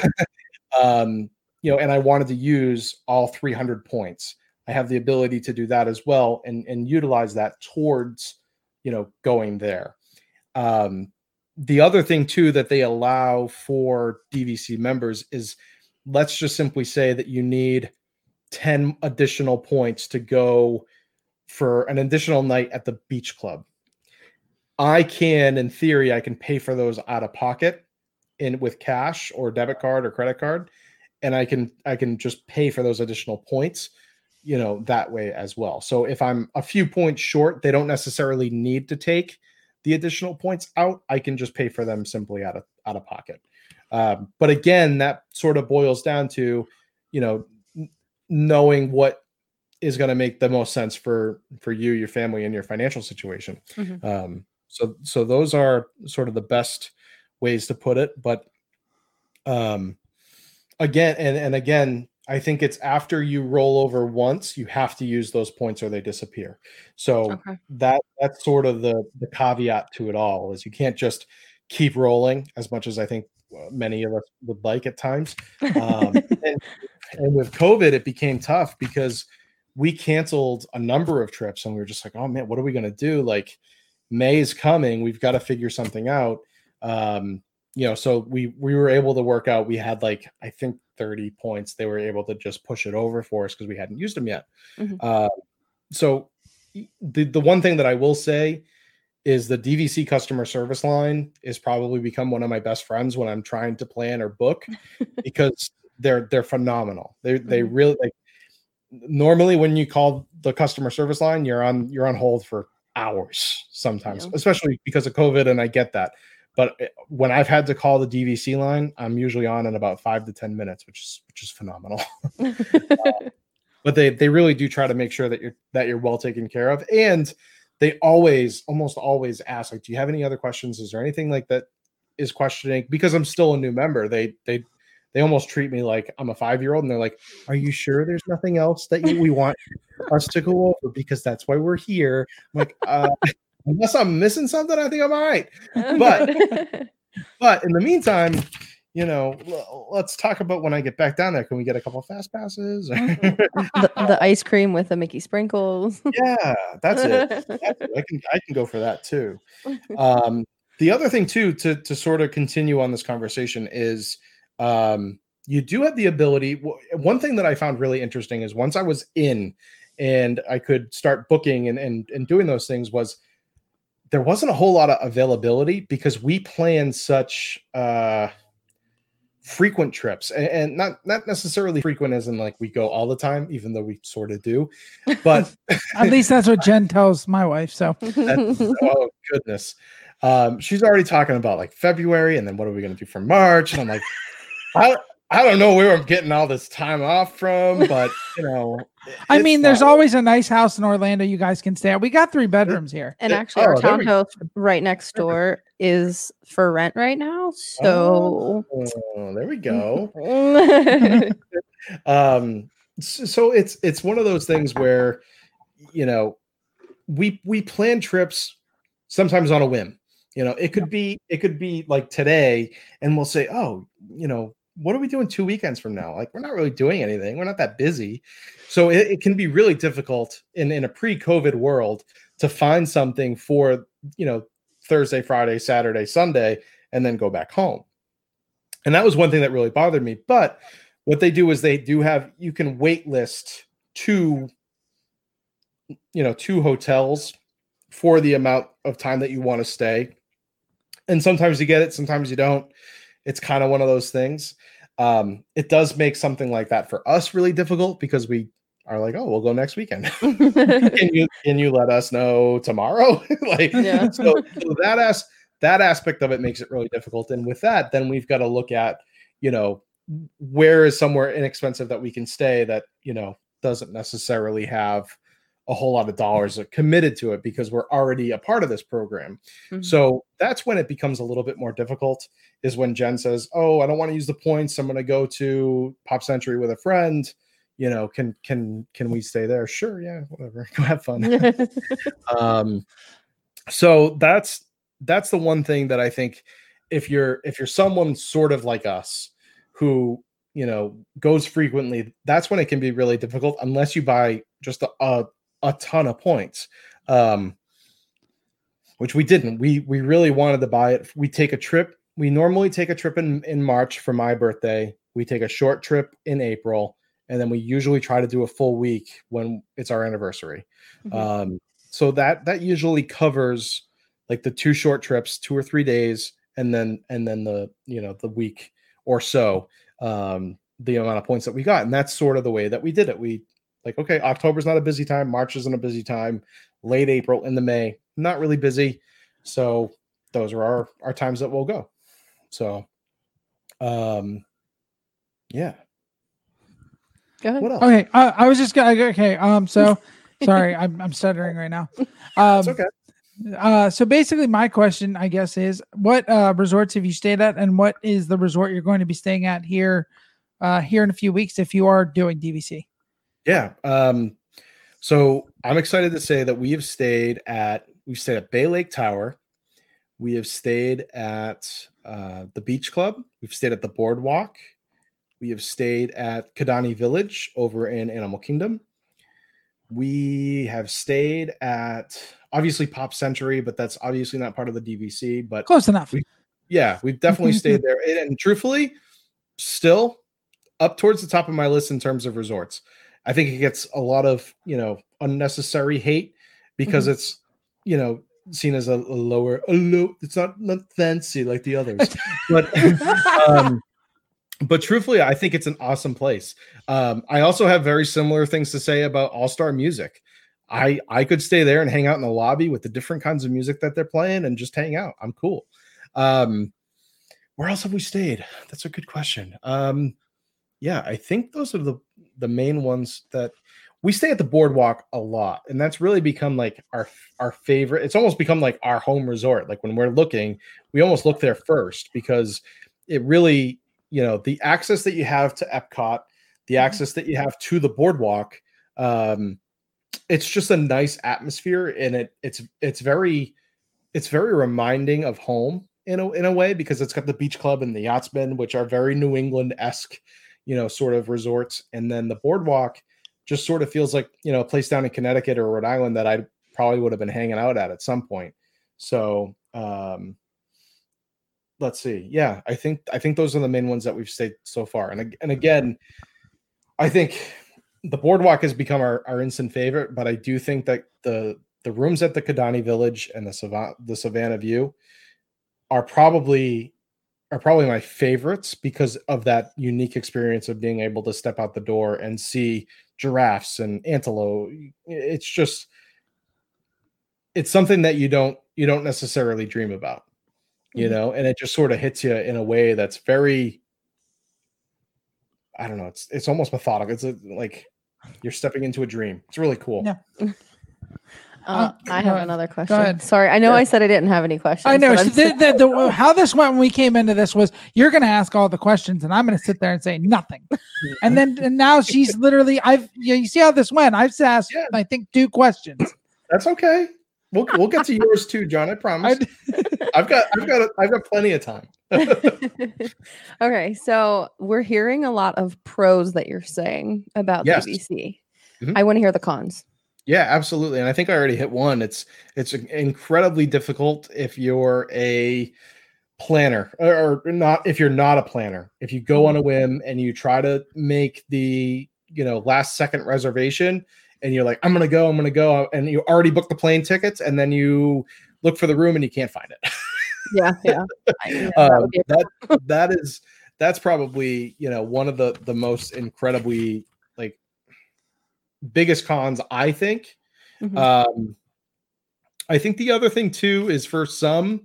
um, you know, and I wanted to use all three hundred points. I have the ability to do that as well and, and utilize that towards, you know, going there. Um, the other thing too, that they allow for D V C members is let's just simply say that you need ten additional points to go for an additional night at the beach club. I can, in theory, I can pay for those out of pocket in with cash or debit card or credit card. And I can, I can just pay for those additional points, you know, that way as well. So if I'm a few points short, they don't necessarily need to take the additional points out. I can just pay for them simply out of, out of pocket. Um, but again, that sort of boils down to, you know, knowing what is going to make the most sense for, for you, your family, and your financial situation. Mm-hmm. Um, so, so those are sort of the best ways to put it. But um, again, and, and again, I think it's after you roll over once, you have to use those points or they disappear. So okay. that, that's sort of the, the caveat to it all is you can't just keep rolling as much as I think many of us would like at times. Um, and, and with COVID, it became tough because we canceled a number of trips and we were just like, oh man, what are we going to do? Like May is coming. We've got to figure something out. Um, you know, so we, we were able to work out, we had like, I think thirty points. They were able to just push it over for us because we hadn't used them yet. Mm-hmm. Uh, so the, the one thing that I will say is the D V C customer service line is probably become one of my best friends when I'm trying to plan or book because they're they're phenomenal. They mm-hmm. they really like normally when you call the customer service line, you're on you're on hold for hours sometimes, yeah. especially because of COVID, and I get that. But when I've had to call the D V C line, I'm usually on in about five to ten minutes, which is which is phenomenal. uh, but they they really do try to make sure that you're that you're well taken care of. And they always, almost always ask, like, do you have any other questions? Is there anything like that is questioning? Because I'm still a new member. They they they almost treat me like I'm a five-year-old. And they're like, are you sure there's nothing else that you, we want us to go over? Because that's why we're here. I'm like, uh, unless I'm missing something, I think I'm all right. But, but in the meantime, you know, let's talk about when I get back down there. Can we get a couple of fast passes? the, the ice cream with the Mickey sprinkles. Yeah, that's it. That's it. I can I can go for that too. Um, the other thing too, to to sort of continue on this conversation is um, you do have the ability. One thing that I found really interesting is once I was in and I could start booking and and, and doing those things was there wasn't a whole lot of availability because we planned such. Uh, frequent trips and, and not not necessarily frequent as in like we go all the time, even though we sort of do, but at least that's what Jen tells my wife. So oh goodness, um she's already talking about like February and then what are we going to do for March, and I'm like I I don't know where I'm getting all this time off from, but you know I mean there's not... always a nice house in Orlando you guys can stay at. We got three bedrooms here and actually oh, our townhouse right next door is for rent right now. So oh, there we go. um, so it's it's one of those things where, you know, we we plan trips sometimes on a whim. You know, it could be it could be like today, and we'll say, oh, you know, what are we doing two weekends from now? Like, we're not really doing anything. We're not that busy. So it, it can be really difficult in, in a pre-COVID world to find something for, you know, Thursday, Friday, Saturday, Sunday, and then go back home. And that was one thing that really bothered me. But what they do is they do have, you can wait list two, you know, two hotels for the amount of time that you want to stay. And sometimes you get it, sometimes you don't. It's kind of one of those things. Um, it does make something like that for us really difficult because we are like, oh, we'll go next weekend. Can you can you let us know tomorrow? Like, yeah. so, so that as that aspect of it makes it really difficult. And with that, then we've got to look at, you know, where is somewhere inexpensive that we can stay that, you know, doesn't necessarily have a whole lot of dollars committed to it because we're already a part of this program. Mm-hmm. So that's when it becomes a little bit more difficult, is when Jen says, oh, I don't want to use the points. I'm going to go to Pop Century with a friend. You know, can, can, can we stay there? Sure. Yeah, whatever. Go have fun. um, so that's, that's the one thing that I think if you're, if you're someone sort of like us who, you know, goes frequently, that's when it can be really difficult unless you buy just a, a a ton of points, um, which we didn't. We we really wanted to buy it. We take a trip. We normally take a trip in, in March for my birthday. We take a short trip in April, and then we usually try to do a full week when it's our anniversary. Mm-hmm. Um, so that that usually covers like the two short trips, two or three days, and then and then the you know the week or so, um, the amount of points that we got, and that's sort of the way that we did it. We Like, okay, October's not a busy time. March isn't a busy time. Late April into May, not really busy. So those are our, our times that we'll go. So, um, yeah. Go ahead. What else? Okay, uh, I was just going. Okay, um, so sorry, I'm I'm stuttering right now. Um, it's okay. Uh, so basically, my question, I guess, is what uh, resorts have you stayed at, and what is the resort you're going to be staying at here, uh, here in a few weeks if you are doing D V C? Yeah. Um, so I'm excited to say that we have stayed at, we've stayed at Bay Lake Tower. We have stayed at uh, the Beach Club. We've stayed at the Boardwalk. We have stayed at Kidani Village over in Animal Kingdom. We have stayed at, obviously, Pop Century, but that's obviously not part of the D V C. But close enough. We, yeah, we've definitely stayed there. And, and truthfully, still up towards the top of my list in terms of resorts. I think it gets a lot of, you know, unnecessary hate because mm-hmm. it's, you know, seen as a, a lower, a low, it's not, not fancy like the others, but, um, but truthfully, I think it's an awesome place. Um, I also have very similar things to say about All-Star Music. I, I could stay there and hang out in the lobby with the different kinds of music that they're playing and just hang out. I'm cool. Um, where else have we stayed? That's a good question. Um, Yeah, I think those are the, the main ones that we stay at the Boardwalk a lot. And that's really become like our, our favorite. It's almost become like our home resort. Like when we're looking, we almost look there first because it really, you know, the access that you have to Epcot, the access that you have to the Boardwalk, um, it's just a nice atmosphere. And it it's it's very it's very reminding of home in a in a way because it's got the Beach Club and the Yachtsmen, which are very New England-esque, you know, sort of resorts. And then the Boardwalk just sort of feels like, you know, a place down in Connecticut or Rhode Island that I probably would have been hanging out at at some point. So um, let's see. Yeah, I think I think those are the main ones that we've stayed so far. And, and again, I think the Boardwalk has become our, our instant favorite, but I do think that the the rooms at the Kidani Village and the Savannah, the Savannah View are probably... are probably my favorites because of that unique experience of being able to step out the door and see giraffes and antelope. It's just, it's something that you don't, you don't necessarily dream about, you mm-hmm. know, and it just sort of hits you in a way that's very, I don't know. It's, it's almost methodical. It's a, like you're stepping into a dream. It's really cool. Yeah. Uh, uh, I have ahead. another question. Go ahead. Sorry, I know yeah. I said I didn't have any questions. I know. So the, the, the, how this went when we came into this was, you're going to ask all the questions, and I'm going to sit there and say nothing. and then and now she's literally, I've you, know, you see how this went. I've asked, yeah. I think, two questions. That's okay. We'll we'll get to yours too, John. I promise. I've got I've got I've got plenty of time. Okay, so we're hearing a lot of pros that you're saying about yes. D V C. Mm-hmm. I want to hear the cons. Yeah, absolutely. And I think I already hit one. It's it's incredibly difficult if you're a planner or not. If you're not a planner, if you go on a whim and you try to make the you know last second reservation. And you're like, I'm going to go, I'm going to go. And you already booked the plane tickets and then you look for the room and you can't find it. yeah. Yeah. I, yeah that, um, that, that is, that's probably, you know, one of the, the most incredibly like biggest cons, I think. Mm-hmm. Um, I think the other thing too, is for some,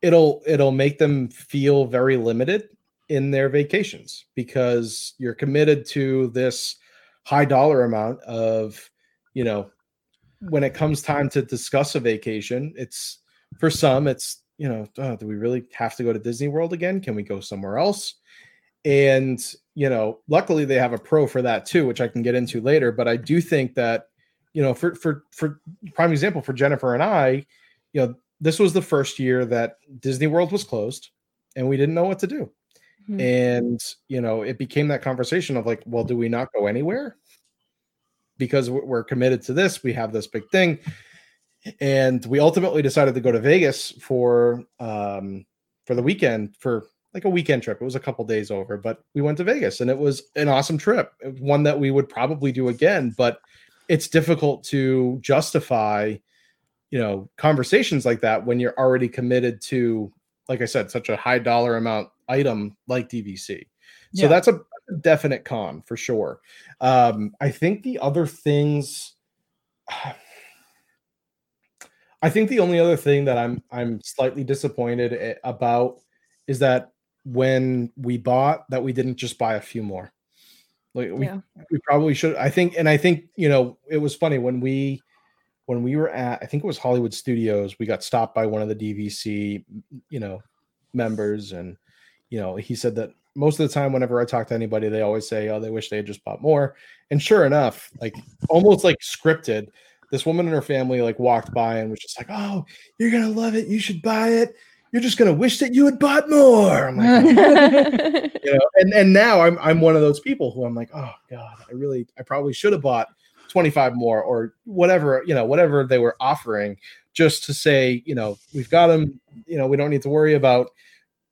it'll, it'll make them feel very limited in their vacations because you're committed to this high dollar amount of, you know, when it comes time to discuss a vacation, it's for some, it's, you know, oh, do we really have to go to Disney World again? Can we go somewhere else? And, you know, luckily they have a pro for that too, which I can get into later. But I do think that, you know, for, for, for prime example, for Jennifer and I, you know, this was the first year that Disney World was closed and we didn't know what to do. And, you know, it became that conversation of like, well, do we not go anywhere? Because we're committed to this. We have this big thing. And we ultimately decided to go to Vegas for, um, for the weekend, for like a weekend trip. It was a couple days over, but we went to Vegas and it was an awesome trip. One that we would probably do again, but it's difficult to justify, you know, conversations like that when you're already committed to, like I said, such a high dollar amount item like D V C. So yeah. that's a definite con for sure. Um, I think the other things, I think the only other thing that I'm, I'm slightly disappointed about is that when we bought that, we didn't just buy a few more. Like we, yeah. we probably should, I think. And I think, you know, it was funny when we, when we were at, I think it was Hollywood Studios, we got stopped by one of the D V C, you know, members. And, you know, he said that most of the time, whenever I talk to anybody, they always say, oh, they wish they had just bought more. And sure enough, like almost like scripted, this woman and her family like walked by and was just like, oh, you're going to love it. You should buy it. You're just going to wish that you had bought more. I'm like, oh. you know, and, and now I'm, I'm one of those people who I'm like, oh God, I really, I probably should have bought twenty-five more or whatever, you know, whatever they were offering just to say, you know, we've got them, you know, we don't need to worry about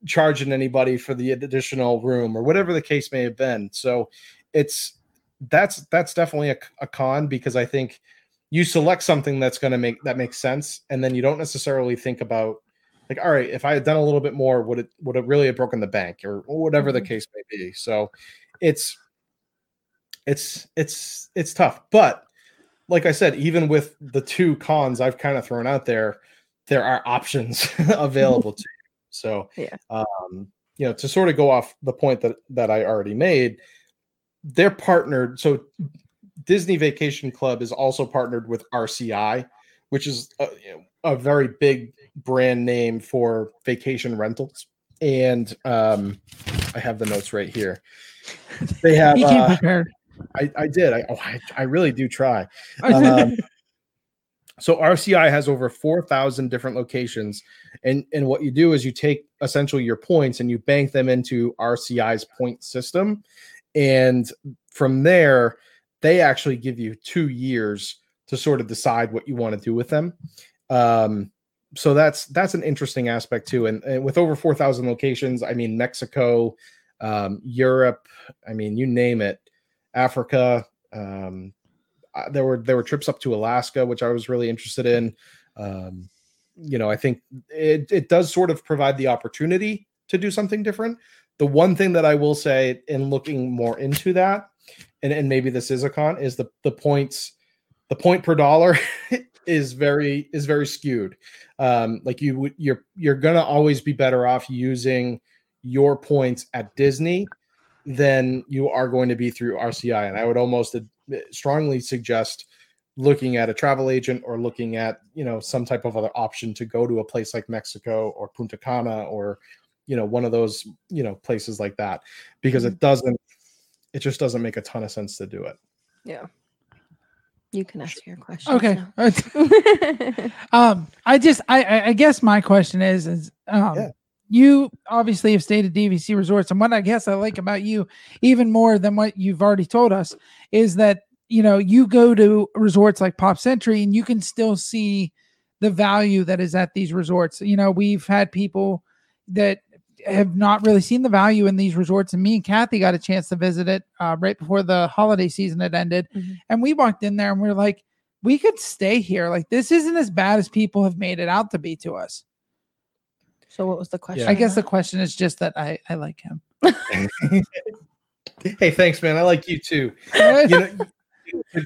charging anybody for the additional room or whatever the case may have been. So it's, that's, that's definitely a, a con because I think you select something that's going to make, that makes sense. And then you don't necessarily think about like, all right, if I had done a little bit more, would it, would it really have broken the bank or whatever the case may be. So it's, It's it's it's tough, but like I said, even with the two cons I've kind of thrown out there, there are options available to you. So, yeah. um, you know, to sort of go off the point that that I already made, they're partnered. So, Disney Vacation Club is also partnered with R C I, which is a, a very big brand name for vacation rentals. And um, I have the notes right here. They have. Uh, I, I did. I, oh, I I really do try. Um, so R C I has over four thousand different locations. And, and what you do is you take essentially your points and you bank them into R C I's point system. And from there, they actually give you two years to sort of decide what you want to do with them. Um, so that's that's an interesting aspect too. And, and with over four thousand locations, I mean, Mexico, um, Europe, I mean, you name it. Africa, um, there were there were trips up to Alaska, which I was really interested in. Um, you know, I think it it does sort of provide the opportunity to do something different. The one thing that I will say in looking more into that, and, and maybe this is a con, is the the points, the point per dollar is very is very skewed. Um, like you you're you're gonna always be better off using your points at Disney than you are going to be through R C I. And I would almost strongly suggest looking at a travel agent or looking at, you know, some type of other option to go to a place like Mexico or Punta Cana or, you know, one of those, you know, places like that, because it doesn't, it just doesn't make a ton of sense to do it. Yeah. You can ask your question. Okay. um, I just, I, I guess my question is, is um, yeah. you obviously have stayed at D V C resorts. And what I guess I like about you even more than what you've already told us is that, you know, you go to resorts like Pop Century and you can still see the value that is at these resorts. You know, we've had people that have not really seen the value in these resorts. And me and Kathy got a chance to visit it uh, right before the holiday season had ended. Mm-hmm. And we walked in there and we we're like, we could stay here. Like, this isn't as bad as people have made it out to be to us. So what was the question? Yeah. I guess the question is just that I, I like him. Hey, thanks, man. I like you too. You know,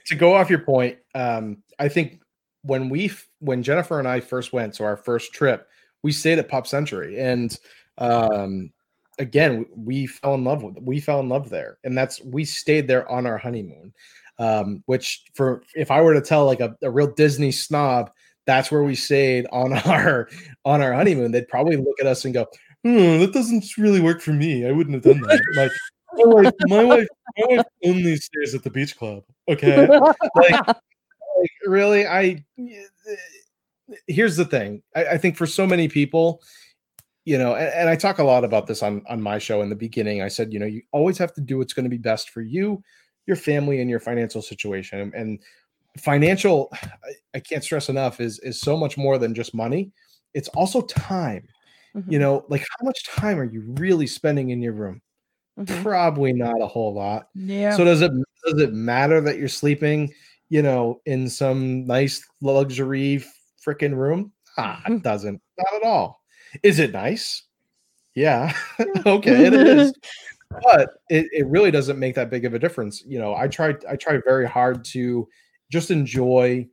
to go off your point, um, I think when we, when Jennifer and I first went, so our first trip, we stayed at Pop Century, and um, again, we fell in love with, we fell in love there, and that's, we stayed there on our honeymoon. Um, which, for if I were to tell like a, a real Disney snob, that's where we stayed on our on our honeymoon, they'd probably look at us and go, "Hmm, that doesn't really work for me. I wouldn't have done that." Like, oh, my, my wife, my wife only stays at the Beach Club. Okay, like, like really, I. Here's the thing. I, I think for so many people, you know, and, and I talk a lot about this on on my show in the beginning. I said, you know, you always have to do what's going to be best for you, your family, and your financial situation. And financial, I, I can't stress enough, is is so much more than just money. It's also time. Mm-hmm. You know, like, how much time are you really spending in your room? Mm-hmm. Probably not a whole lot. Yeah. So does it does it matter that you're sleeping, you know, in some nice luxury freaking room? Ah, it doesn't. Not at all. Is it nice? Yeah. Okay, it is. But it, it really doesn't make that big of a difference. You know, I try I try very hard to just enjoy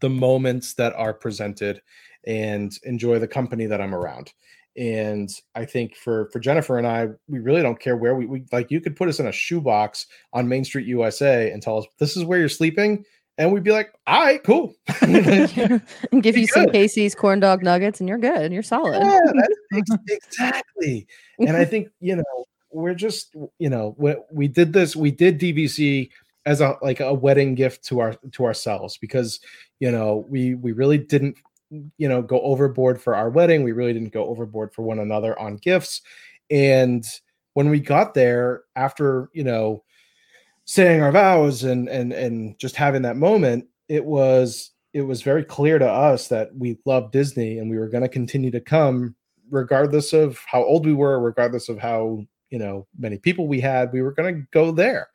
the moments that are presented and enjoy the company that I'm around. And I think for, for Jennifer and I, we really don't care where we, we like. You could put us in a shoebox on Main Street U S A and tell us this is where you're sleeping, and we'd be like, all right, cool. And give you some Casey's corn dog nuggets and you're good. You're solid. Yeah, that's exactly. And I think, you know, we're just, you know, we, we did this, we did D V C as a, like a wedding gift to our, to ourselves, because, you know, we, we really didn't, you know, go overboard for our wedding. We really didn't go overboard for one another on gifts. And when we got there, after, you know, saying our vows and and and just having that moment, it was it was very clear to us that we love Disney and we were going to continue to come regardless of how old we were, regardless of how, you know, many people we had. We were going to go there.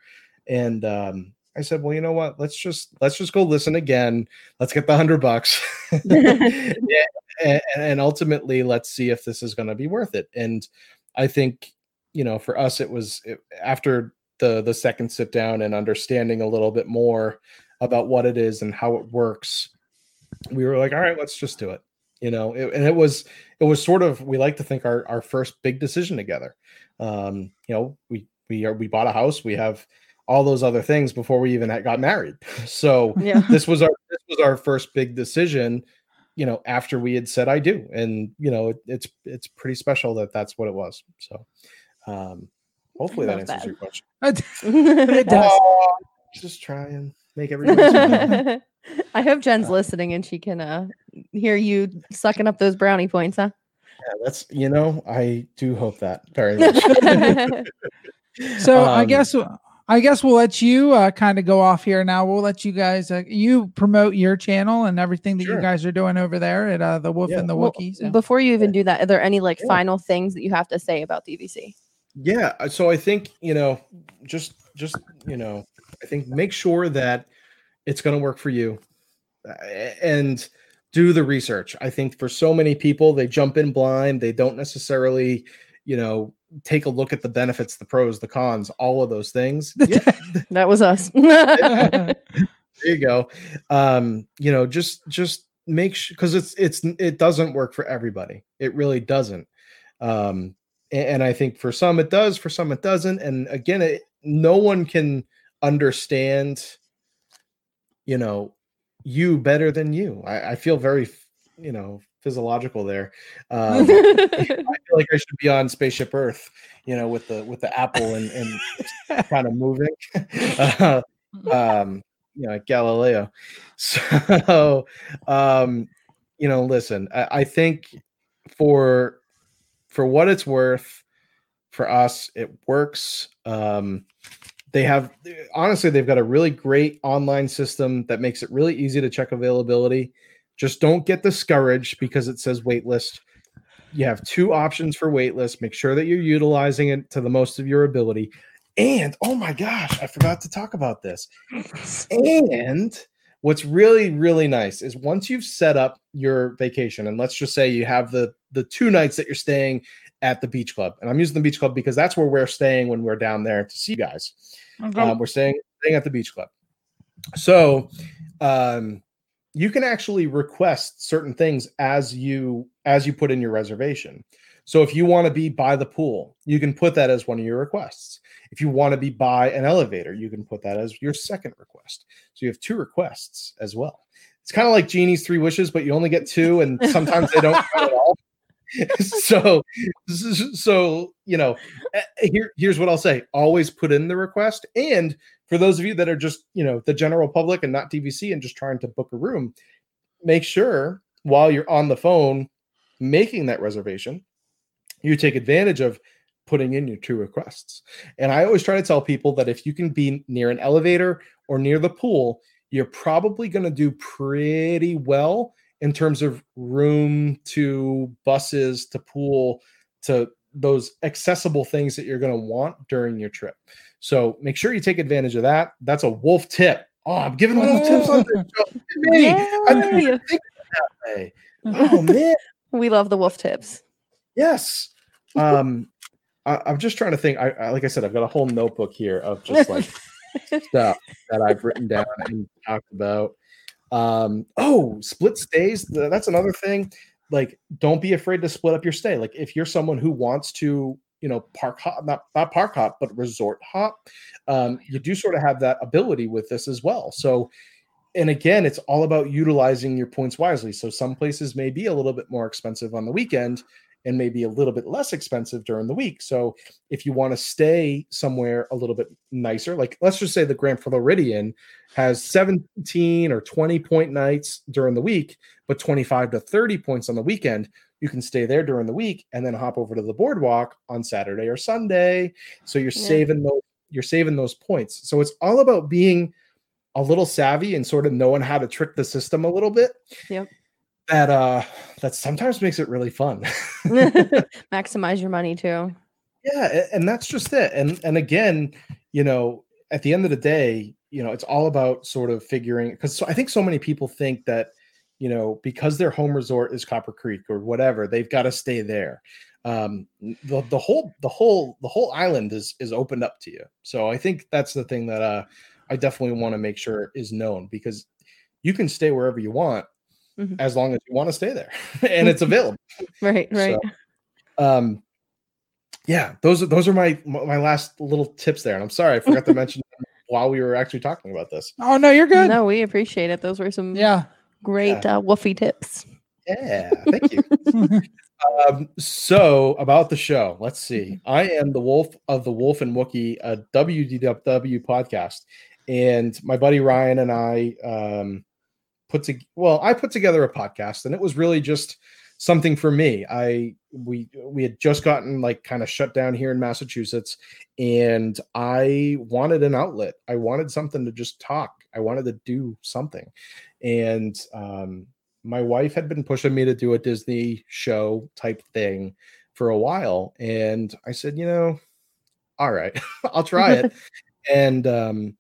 And um, I said, well, you know what? Let's just let's just go listen again. Let's get the hundred bucks, and, and ultimately, let's see if this is going to be worth it. And I think, you know, for us, it was it, after. the the second sit down and understanding a little bit more about what it is and how it works, we were like, all right, let's just do it. You know, it, and it was, it was sort of, we like to think our, our first big decision together. Um, you know, we, we are, we bought a house, we have all those other things before we even had, got married. So yeah. this was our, this was our first big decision, you know, after we had said, I do. And, you know, it, it's, it's pretty special that that's what it was. So, um, hopefully that answers that. your question. It does. Oh, just try and make everybody. I hope Jen's uh, listening and she can uh, hear you sucking up those brownie points, huh? Yeah, that's, you know, I do hope that very much. So um, I guess I guess we'll let you uh, kind of go off here now. We'll let you guys uh, you promote your channel and everything that sure. you guys are doing over there at uh, the Wolf yeah. and the well, Wookiee. So. Before you even do that, are there any like yeah. final things that you have to say about D V C? Yeah. So I think, you know, just, just, you know, I think make sure that it's going to work for you and do the research. I think for so many people, they jump in blind. They don't necessarily, you know, take a look at the benefits, the pros, the cons, all of those things. Yeah. That was us. There you go. Um, you know, just, just make sure, cause it's, it's, it doesn't work for everybody. It really doesn't. Um, And I think for some it does, for some it doesn't. And again, it, no one can understand, you know, you better than you. I, I feel very, you know, physiological there. Um, I feel like I should be on Spaceship Earth, you know, with the with the apple and, and kind of moving, uh, um, you know, like Galileo. So, um, you know, listen, I, I think for for what it's worth, for us, it works. Um, They have, honestly, they've got a really great online system that makes it really easy to check availability. Just don't get discouraged because it says waitlist. You have two options for waitlist. Make sure that you're utilizing it to the most of your ability. And, oh my gosh, I forgot to talk about this. And what's really, really nice is once you've set up your vacation, and let's just say you have the, the two nights that you're staying at the beach club. And I'm using the beach club because that's where we're staying when we're down there to see you guys. Okay. Um, we're staying, staying at the beach club. So um, you can actually request certain things as you as you put in your reservation. So if you want to be by the pool, you can put that as one of your requests. If you want to be by an elevator, you can put that as your second request. So you have two requests as well. It's kind of like Genie's Three Wishes, but you only get two, and sometimes they don't count at all. so, so, you know, here, here's what I'll say. Always put in the request. And for those of you that are just, you know, the general public and not D V C and just trying to book a room, make sure while you're on the phone making that reservation, you take advantage of putting in your two requests. And I always try to tell people that if you can be near an elevator or near the pool, you're probably going to do pretty well in terms of room to buses to pool to those accessible things that you're going to want during your trip. So make sure you take advantage of that. That's a Wolf tip. Oh, I'm giving little hey. tips on this show. Me. Hey. I didn't even think that way. Oh, man. We love the Wolf tips. Yes. Um, I, I'm just trying to think. I, I like I said, I've got a whole notebook here of just like stuff that I've written down and talked about. Um, oh, split stays. That's another thing. Like, don't be afraid to split up your stay. Like if you're someone who wants to, you know, park hop, not, not park hop, but resort hop, um, you do sort of have that ability with this as well. So, and again, it's all about utilizing your points wisely. So some places may be a little bit more expensive on the weekend and maybe a little bit less expensive during the week. So if you want to stay somewhere a little bit nicer, like let's just say the Grand Floridian has seventeen or twenty point nights during the week, but twenty-five to thirty points on the weekend, you can stay there during the week and then hop over to the Boardwalk on Saturday or Sunday. So you're yeah. saving those, you're saving those points. So it's all about being a little savvy and sort of knowing how to trick the system a little bit. Yep. That uh, that sometimes makes it really fun. Maximize your money too. Yeah, and that's just it. And and again, you know, at the end of the day, you know, it's all about sort of figuring because so, I think so many people think that, you know, because their home resort is Copper Creek or whatever, they've got to stay there. Um, the the whole the whole the whole island is is opened up to you. So I think that's the thing that uh, I definitely want to make sure is known because you can stay wherever you want. Mm-hmm. As long as you want to stay there and it's available. Right, right. So, um, yeah, those are those are my my last little tips there. And I'm sorry, I forgot to mention while we were actually talking about this. Oh no, you're good. No, we appreciate it. Those were some yeah great yeah. Uh, woofy tips. Yeah, thank you. um, so about the show, let's see. I am the Wolf of the Wolf and Wookiee, a W D W podcast, and my buddy Ryan and I. Um, Put to, well, I put together a podcast, and it was really just something for me. I we we had just gotten like kind of shut down here in Massachusetts, and I wanted an outlet. I wanted something to just talk. I wanted to do something, and um, my wife had been pushing me to do a Disney show type thing for a while, and I said, you know, all right, I'll try it, and um,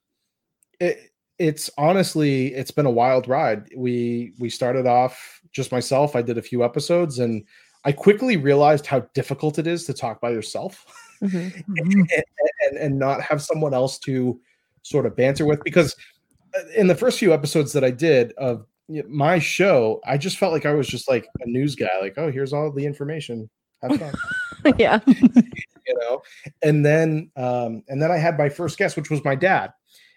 it. It's honestly, it's been a wild ride. We we started off just myself. I did a few episodes and I quickly realized how difficult it is to talk by yourself mm-hmm. Mm-hmm. and, and, and not have someone else to sort of banter with. Because in the first few episodes that I did of my show, I just felt like I was just like a news guy. Like, oh, here's all the information. Have fun. yeah. you know? And then um, and then I had my first guest, which was my dad.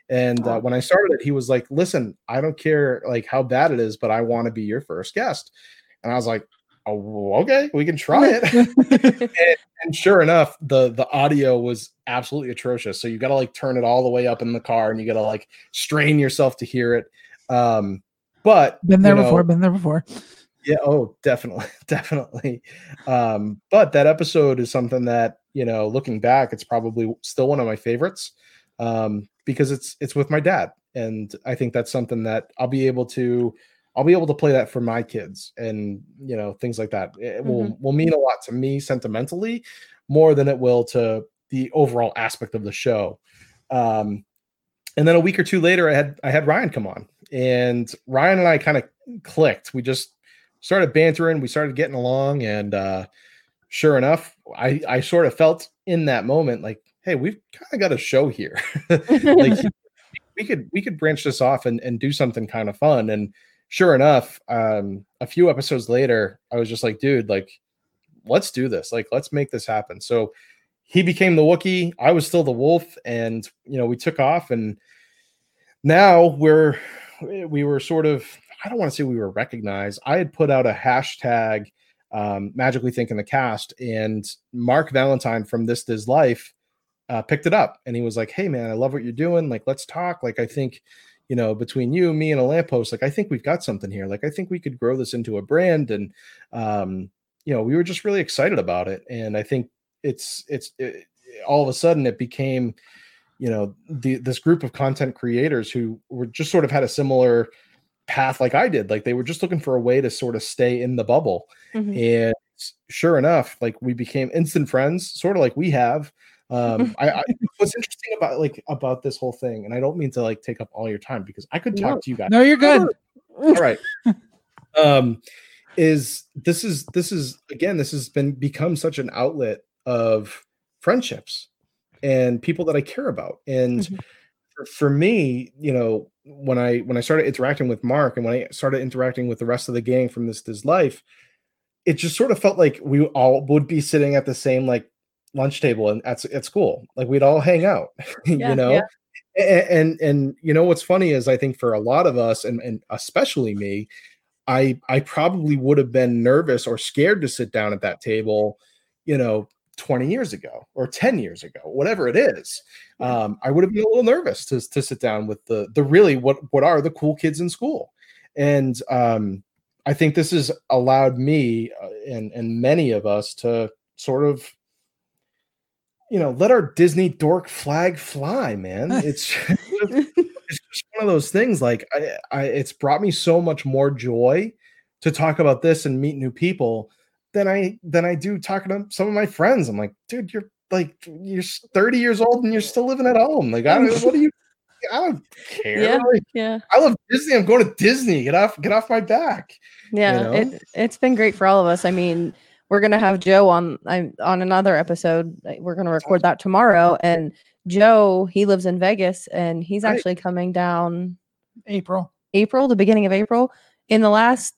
And uh, when I started it, he was like, listen, I don't care like how bad it is, but I want to be your first guest. And I was like, oh, okay, we can try it. and, and sure enough, the, the audio was absolutely atrocious. So you got to like turn it all the way up in the car and you got to like strain yourself to hear it. Um, but been there you know, before, been there before. Yeah. Oh, definitely. Definitely. Um, but that episode is something that, you know, looking back, it's probably still one of my favorites. Um, because it's, it's with my dad. And I think that's something that I'll be able to, I'll be able to play that for my kids and, you know, things like that. It will, mm-hmm. will mean a lot to me sentimentally more than it will to the overall aspect of the show. Um, and then a week or two later, I had, I had Ryan come on, and Ryan and I kind of clicked. We just started bantering. We started getting along, and uh, sure enough, I, I sort of felt in that moment, like, hey, we've kind of got a show here. like we could, we could branch this off and, and do something kind of fun. And sure enough, um, a few episodes later, I was just like, dude, like, let's do this. Like, let's make this happen. So he became the Wookiee. I was still the wolf, and, you know, we took off, and now we're, we were sort of, I don't want to say we were recognized. I had put out a hashtag, um, Magically Think in the Cast, and Mark Valentine from This Is Life Uh, picked it up, and he was like, hey man, I love what you're doing. Like, let's talk. Like, I think, you know, between you, me, and a lamppost, like, I think we've got something here. Like, I think we could grow this into a brand. And, um, you know, we were just really excited about it. And I think it's, it's it, all of a sudden it became, you know, the, this group of content creators who were just sort of had a similar path like I did. Like, they were just looking for a way to sort of stay in the bubble. Mm-hmm. And sure enough, like, we became instant friends, sort of like we have. um I, I what's interesting about like about this whole thing, and I don't mean to like take up all your time because I could talk no. to you guys. No, you're good. All right. um is this is this is again this has been become such an outlet of friendships and people that I care about. And mm-hmm. for, for me, you know, when I when I started interacting with Mark, and when I started interacting with the rest of the gang from This Is Life, it just sort of felt like we all would be sitting at the same like lunch table and at, at school. Like, we'd all hang out, yeah, you know, yeah. and, and, and, you know, what's funny is I think for a lot of us, and, and especially me, I, I probably would have been nervous or scared to sit down at that table, you know, twenty years ago or ten years ago, whatever it is. Um, I would have been a little nervous to, to sit down with the, the really what, what are the cool kids in school. And um, I think this has allowed me and, and many of us to sort of, you know, let our Disney dork flag fly, man. It's just, it's just one of those things. Like, I, I, it's brought me so much more joy to talk about this and meet new people than I than I do talking to some of my friends. I'm like, dude, you're like you're thirty years old and you're still living at home. Like, I don't, what do you? I don't care. Yeah, like, yeah. I love Disney. I'm going to Disney. Get off, get off my back. Yeah, you know? it, it's been great for all of us. I mean, we're going to have Joe on on another episode. We're going to record that tomorrow. And Joe, he lives in Vegas, and he's right. actually coming down April, April, the beginning of April. In the last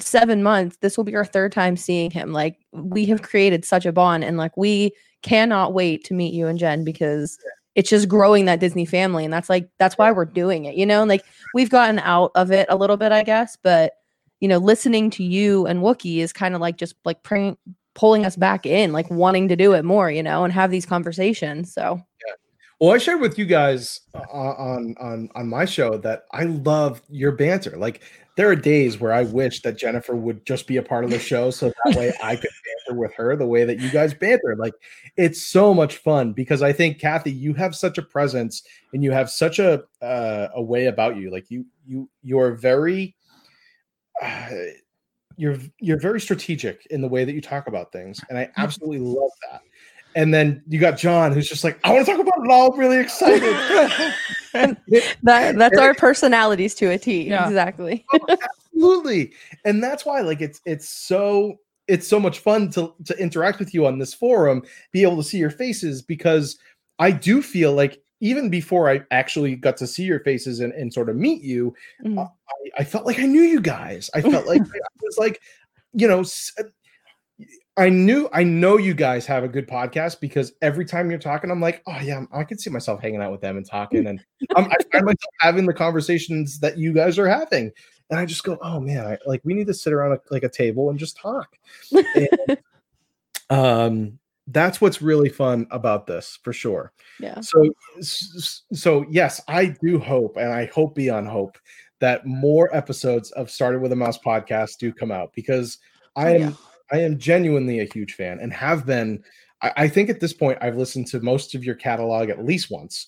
seven months, this will be our third time seeing him. Like, we have created such a bond, and like, we cannot wait to meet you and Jen, because it's just growing that Disney family. And that's like, that's why we're doing it, you know, and like, we've gotten out of it a little bit, I guess, but you know, listening to you and Wookiee is kind of like just like pring, pulling us back in, like wanting to do it more, you know, and have these conversations. So, yeah. Well, I shared with you guys uh, on on on my show that I love your banter. Like, there are days where I wish that Jennifer would just be a part of the show, so that way I could banter with her the way that you guys banter. Like, it's so much fun, because I think, Kathy, you have such a presence, and you have such a uh, a way about you. Like, you you you're very Uh, you're you're very strategic in the way that you talk about things, and I absolutely love that. And then you got John, who's just like, I want to talk about it all. I'm really excited. that, that's our personalities to a T. Yeah. Exactly. Oh, absolutely. And that's why, like, it's it's so it's so much fun to to interact with you on this forum, be able to see your faces, because I do feel like, even before I actually got to see your faces and, and sort of meet you, mm-hmm. I, I felt like I knew you guys. I felt like I was like, you know, I knew, I know you guys have a good podcast because every time you're talking, I'm like, oh yeah, I could see myself hanging out with them and talking. And I'm, I find myself having the conversations that you guys are having. And I just go, oh man, I, like we need to sit around a, like a table and just talk. And, um, that's what's really fun about this for sure. Yeah. So, so yes, I do hope, and I hope beyond hope that more episodes of Started with a Mouse podcast do come out because I am, yeah. I am genuinely a huge fan and have been. I, I think at this point, I've listened to most of your catalog at least once.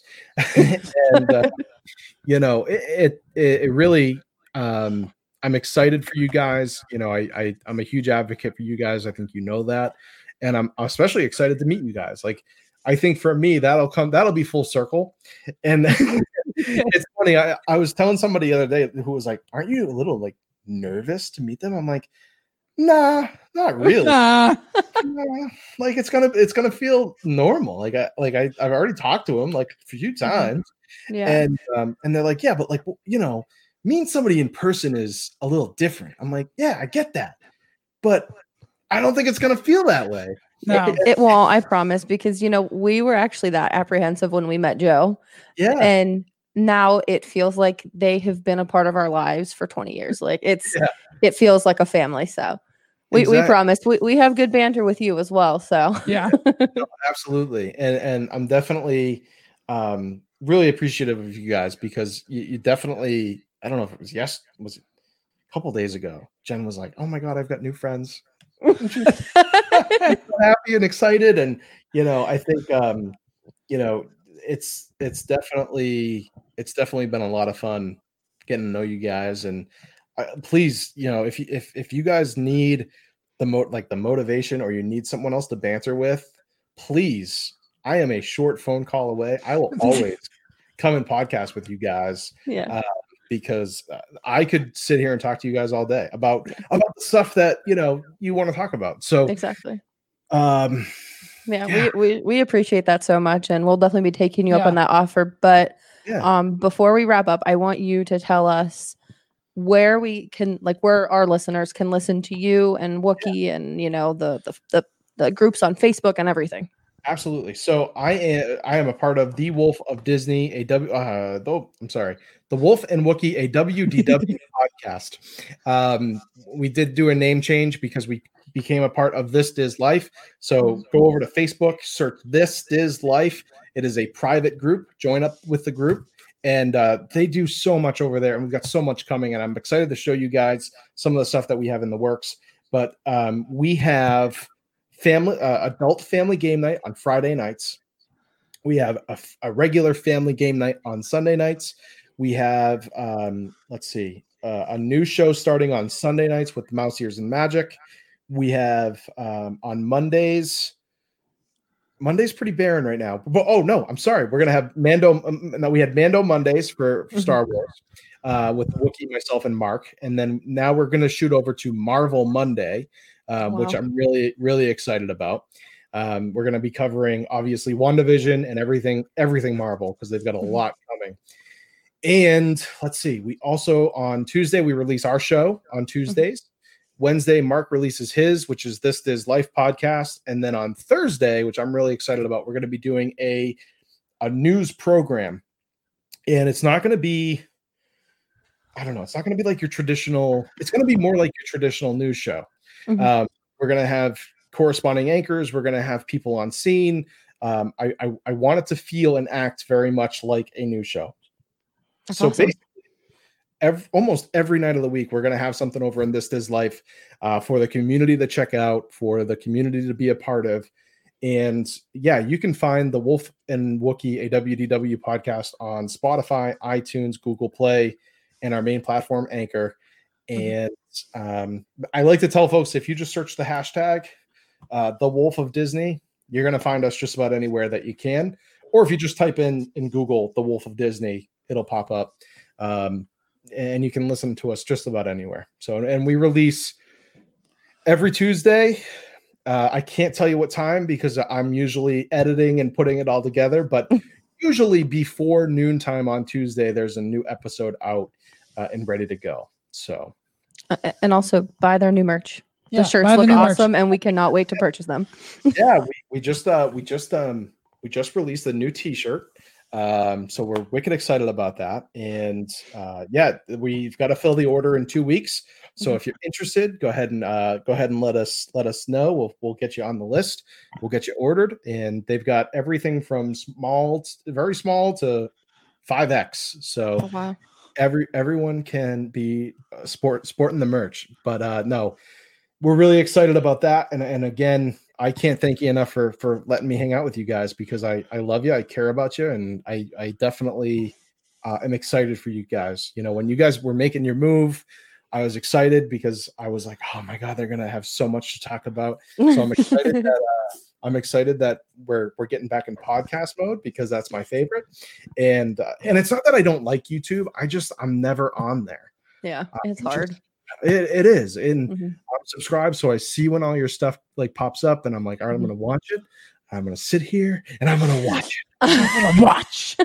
and uh, you know, it it, it really. Um, I'm excited for you guys. You know, I, I I'm a huge advocate for you guys. I think you know that, and I'm especially excited to meet you guys. Like, I think for me that'll come that'll be full circle. And it's funny. I, I was telling somebody the other day who was like, "Aren't you a little like nervous to meet them?" I'm like, Nah, not really. Nah. nah. Like it's gonna, it's gonna feel normal. Like I, like I, I've already talked to them like a few times, yeah. And um, and they're like, yeah, but like you know, meeting somebody in person is a little different. I'm like, yeah, I get that, but I don't think it's gonna feel that way. No, it won't. I promise. Because you know, we were actually that apprehensive when we met Joe. Yeah, and now it feels like they have been a part of our lives for twenty years. Like it's, yeah. It feels like a family. So. We exactly. we promised we, we have good banter with you as well. So yeah, no, absolutely. And and I'm definitely um, really appreciative of you guys because you, you definitely, I don't know if it was yes, was it a couple days ago, Jen was like, oh my God, I've got new friends. I'm happy and excited. And, you know, I think, um, you know, it's, it's definitely, it's definitely been a lot of fun getting to know you guys. And please, you know, if you, if, if you guys need the mo- like the motivation or you need someone else to banter with, please, I am a short phone call away. I will always come and podcast with you guys yeah. uh, because I could sit here and talk to you guys all day about, yeah. about the stuff that, you know, you want to talk about. So exactly. Um, yeah, yeah. We, we, we appreciate that so much and we'll definitely be taking you yeah. up on that offer. But yeah. um, before we wrap up, I want you to tell us where we can, like, where our listeners can listen to you and Wookiee yeah. and you know the, the the the groups on Facebook and everything. Absolutely. So I am I am a part of the Wolf of Disney, a W. Uh, the, I'm sorry, the Wolf and Wookiee, a W D W podcast. Um, we did do a name change because we became a part of This Is Life. So go over to Facebook, search This Is Life. It is a private group. Join up with the group. And uh, they do so much over there, and we've got so much coming. And I'm excited to show you guys some of the stuff that we have in the works. But um, we have family, uh, adult family game night on Friday nights. We have a, a regular family game night on Sunday nights. We have, um, let's see, uh, a new show starting on Sunday nights with Mouse Ears and Magic. We have um, on Mondays. Monday's pretty barren right now. But, oh, no, I'm sorry. We're going to have Mando. Um, no, we had Mando Mondays for, for mm-hmm. Star Wars uh, with Wookiee, myself, and Mark. And then now we're going to shoot over to Marvel Monday, uh, wow. which I'm really, really excited about. Um, we're going to be covering, obviously, WandaVision and everything, everything Marvel because they've got a mm-hmm. lot coming. And let's see. We also, on Tuesday, we release our show on Tuesdays. Mm-hmm. Wednesday, Mark releases his, which is This Is Life podcast. And then on Thursday, which I'm really excited about, we're going to be doing a, a news program. And it's not going to be, I don't know, it's not going to be like your traditional, it's going to be more like your traditional news show. Mm-hmm. Um, we're going to have corresponding anchors. We're going to have people on scene. Um, I, I, I want it to feel and act very much like a news show. That's so awesome. Basically, Every, almost every night of the week, we're going to have something over in This Is Life uh, for the community to check out, for the community to be a part of. And yeah, you can find the Wolf and Wookiee, a W D W podcast on Spotify, iTunes, Google Play, and our main platform, Anchor. And um, I like to tell folks, if you just search the hashtag, uh, the Wolf of Disney, you're going to find us just about anywhere that you can. Or if you just type in in Google, the Wolf of Disney, it'll pop up. Um, And you can listen to us just about anywhere. So, and we release every Tuesday. Uh, I can't tell you what time because I'm usually editing and putting it all together. But usually before noontime on Tuesday, there's a new episode out uh, and ready to go. So, and also buy their new merch. Yeah, the shirts look awesome, merch. And we cannot wait to purchase them. yeah, we, we just uh, we just um, we just released a new T-shirt, um, so we're wicked excited about that. And uh, yeah, we've got to fill the order in two weeks. So if you're interested, go ahead and uh, go ahead and let us let us know. We'll we'll get you on the list. We'll get you ordered, and they've got everything from small, to, very small to five X. So. Oh, wow. Every everyone can be sport sporting the merch, but uh, no, we're really excited about that. And and again, I can't thank you enough for for letting me hang out with you guys, because I, I love you, I care about you, and I I definitely uh, am excited for you guys. You know, when you guys were making your move, I was excited because I was like, oh my god, they're gonna have so much to talk about. So I'm excited that. Uh, I'm excited that we're we're getting back in podcast mode, because that's my favorite. And uh, and it's not that I don't like YouTube. I just I'm never on there. Yeah, uh, it's hard. Just, it, it is. And mm-hmm. I'm subscribed, so I see when all your stuff like pops up, and I'm like, all right, I'm mm-hmm. gonna watch it. I'm gonna sit here and I'm gonna watch it. I'm gonna watch.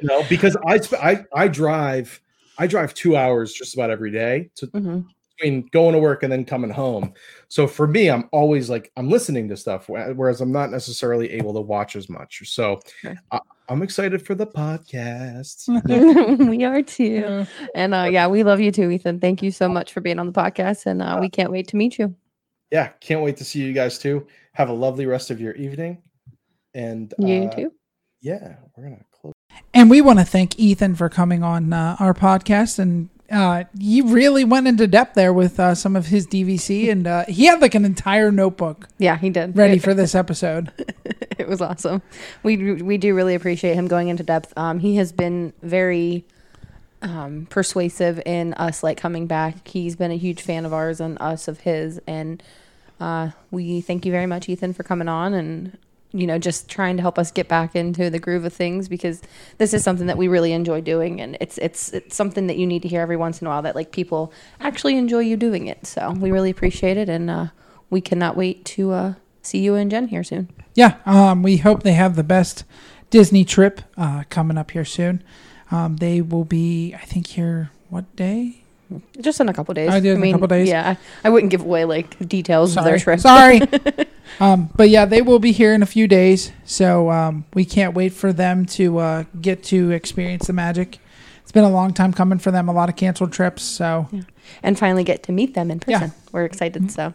You know, because I I I drive I drive two hours just about every day to. Mm-hmm. Between going to work and then coming home. So for me, I'm always like, I'm listening to stuff, whereas I'm not necessarily able to watch as much. So okay. I, I'm excited for the podcast. We are too. Yeah. And uh, yeah, we love you too, Ethan. Thank you so much for being on the podcast. And uh, we can't wait to meet you. Yeah. Can't wait to see you guys too. Have a lovely rest of your evening. And uh, you too. Yeah. We're going to close. And we want to thank Ethan for coming on uh, our podcast, and Uh, he really went into depth there with uh, some of his D V C, and uh, he had like an entire notebook. Yeah, he did. Ready for this episode. It was awesome. We we do really appreciate him going into depth. Um, he has been very um, persuasive in us like coming back. He's been a huge fan of ours and us of his, and uh, we thank you very much, Ethan, for coming on and you know just trying to help us get back into the groove of things, because this is something that we really enjoy doing, and it's it's it's something that you need to hear every once in a while, that like people actually enjoy you doing it. So we really appreciate it, and uh we cannot wait to uh see you and Jen here soon. Yeah, um we hope they have the best Disney trip uh coming up here soon. Um they will be, I think, here what day? Just in a couple days. I did I mean, in a couple days. Yeah, I, I wouldn't give away like details Sorry. of their trip. Sorry. um, but yeah, they will be here in a few days, so um, we can't wait for them to uh, get to experience the magic. It's been a long time coming for them. A lot of canceled trips, so yeah. And finally get to meet them in person. Yeah. We're excited. Mm-hmm. So.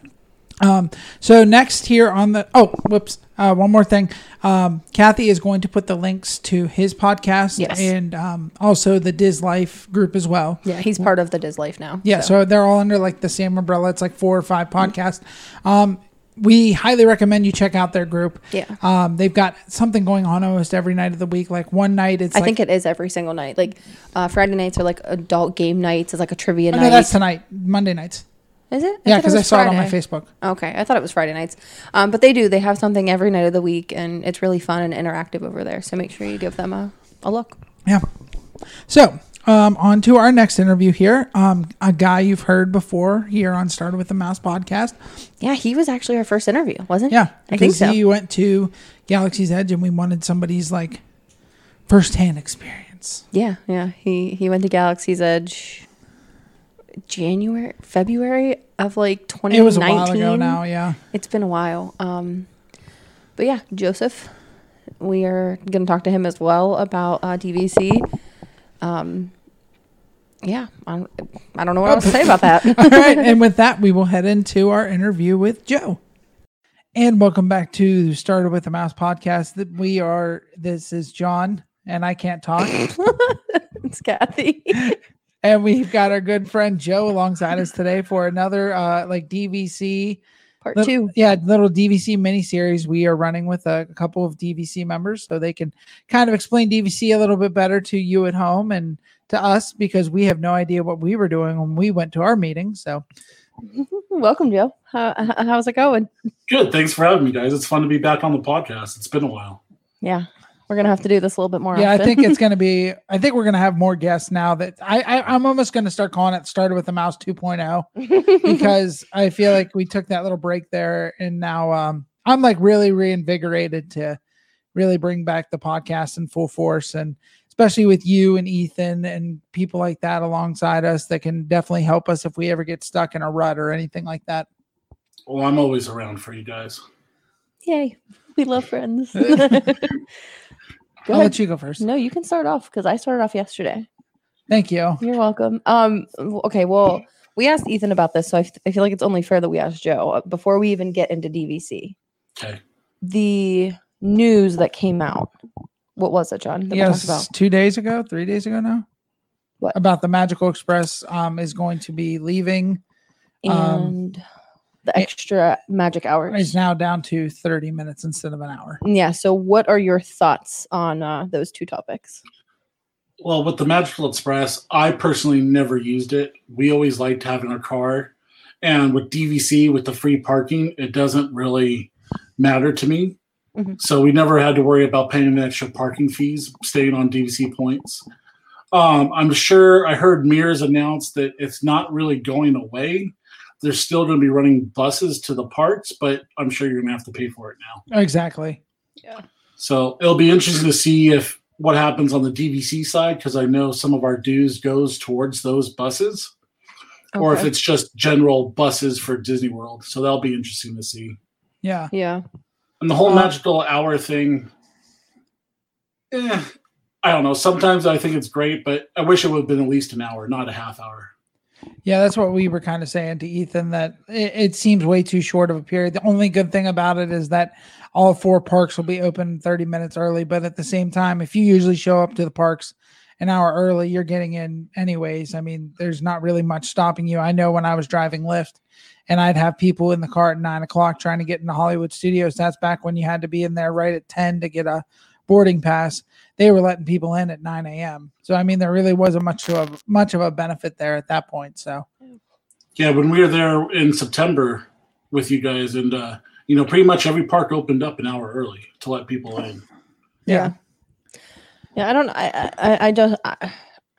Um, so next here on the oh whoops uh, one more thing. Um, Kathy is going to put the links to his podcast, yes, and um, also the D I S Life group as well. Yeah, he's part of the D I S Life now. Yeah, so, so they're all under like the same umbrella. It's like four or five podcasts. Mm-hmm. Um, we highly recommend you check out their group. Yeah, um, they've got something going on almost every night of the week. Like one night, it's I like, think it is every single night. Like uh, Friday nights are like adult game nights. It's like a trivia oh, night. No, that's tonight. Monday nights. Is it? I yeah, because I saw Friday. It on my Facebook. Okay. I thought it was Friday nights. Um, but they do. They have something every night of the week, and it's really fun and interactive over there. So make sure you give them a, a look. Yeah. So um, on to our next interview here. Um, a guy you've heard before here on Started with a Mouse podcast. Yeah, he was actually our first interview, wasn't he? Yeah. I think so. He went to Galaxy's Edge, and we wanted somebody's like firsthand experience. Yeah. Yeah. He, he went to Galaxy's Edge. January, February of like twenty nineteen. It was a while ago now, yeah. It's been a while. Um, but yeah, Joseph, we are going to talk to him as well about uh, D V C. Um, yeah, I'm, I don't know what oh, else to say about that. All right, and with that, we will head into our interview with Joe. And welcome back to Started with a Mouse podcast. We are, this is John, and I can't talk. It's Kathy. And we've got our good friend Joe alongside us today for another uh, like D V C part little, two. Yeah, little D V C miniseries we are running with a, a couple of D V C members, so they can kind of explain D V C a little bit better to you at home and to us, because we have no idea what we were doing when we went to our meeting. So, welcome, Joe. How, how's it going? Good. Thanks for having me, guys. It's fun to be back on the podcast. It's been a while. Yeah. We're going to have to do this a little bit more yeah, often. I think it's going to be, I think we're going to have more guests now that I, I I'm almost going to start calling it Started with a Mouse two point oh, because I feel like we took that little break there. And now um, I'm like really reinvigorated to really bring back the podcast in full force. And especially with you and Ethan and people like that alongside us that can definitely help us if we ever get stuck in a rut or anything like that. Well, I'm always around for you guys. Yay. We love friends. I'll let you go first. No, you can start off because I started off yesterday. Thank you. You're welcome. Um, okay, well, we asked Ethan about this, so I, f- I feel like it's only fair that we asked Joe before we even get into D V C. Okay. The news that came out. What was it, John? Yes, about? two days ago, three days ago now. What? About the Magical Express um, is going to be leaving. And... Um, the extra it, magic hour is now down to thirty minutes instead of an hour. Yeah. So what are your thoughts on uh, those two topics? Well, with the Magical Express, I personally never used it. We always liked having our car. And with D V C, with the free parking, it doesn't really matter to me. Mm-hmm. So we never had to worry about paying the extra parking fees, staying on D V C points. Um, I'm sure I heard Mears announce that it's not really going away. They're still going to be running buses to the parks, but I'm sure you're going to have to pay for it now. Exactly. Yeah. So it'll be interesting to see if what happens on the D V C side, because I know some of our dues goes towards those buses, okay. Or if it's just general buses for Disney World. So that'll be interesting to see. Yeah. Yeah. And the whole um, magical hour thing, eh, I don't know. Sometimes I think it's great, but I wish it would have been at least an hour, not a half hour. Yeah, that's what we were kind of saying to Ethan, that it, it seems way too short of a period. The only good thing about it is that all four parks will be open thirty minutes early. But at the same time, if you usually show up to the parks an hour early, you're getting in anyways. I mean, there's not really much stopping you. I know when I was driving Lyft and I'd have people in the car at nine o'clock trying to get into Hollywood Studios. That's back when you had to be in there right at ten to get a boarding pass. They were letting people in at nine a.m. So, I mean, there really wasn't much of a, much of a benefit there at that point. So, yeah, when we were there in September with you guys, and, uh, you know, pretty much every park opened up an hour early to let people in. Yeah. Yeah, yeah I don't, I, I, I just, I,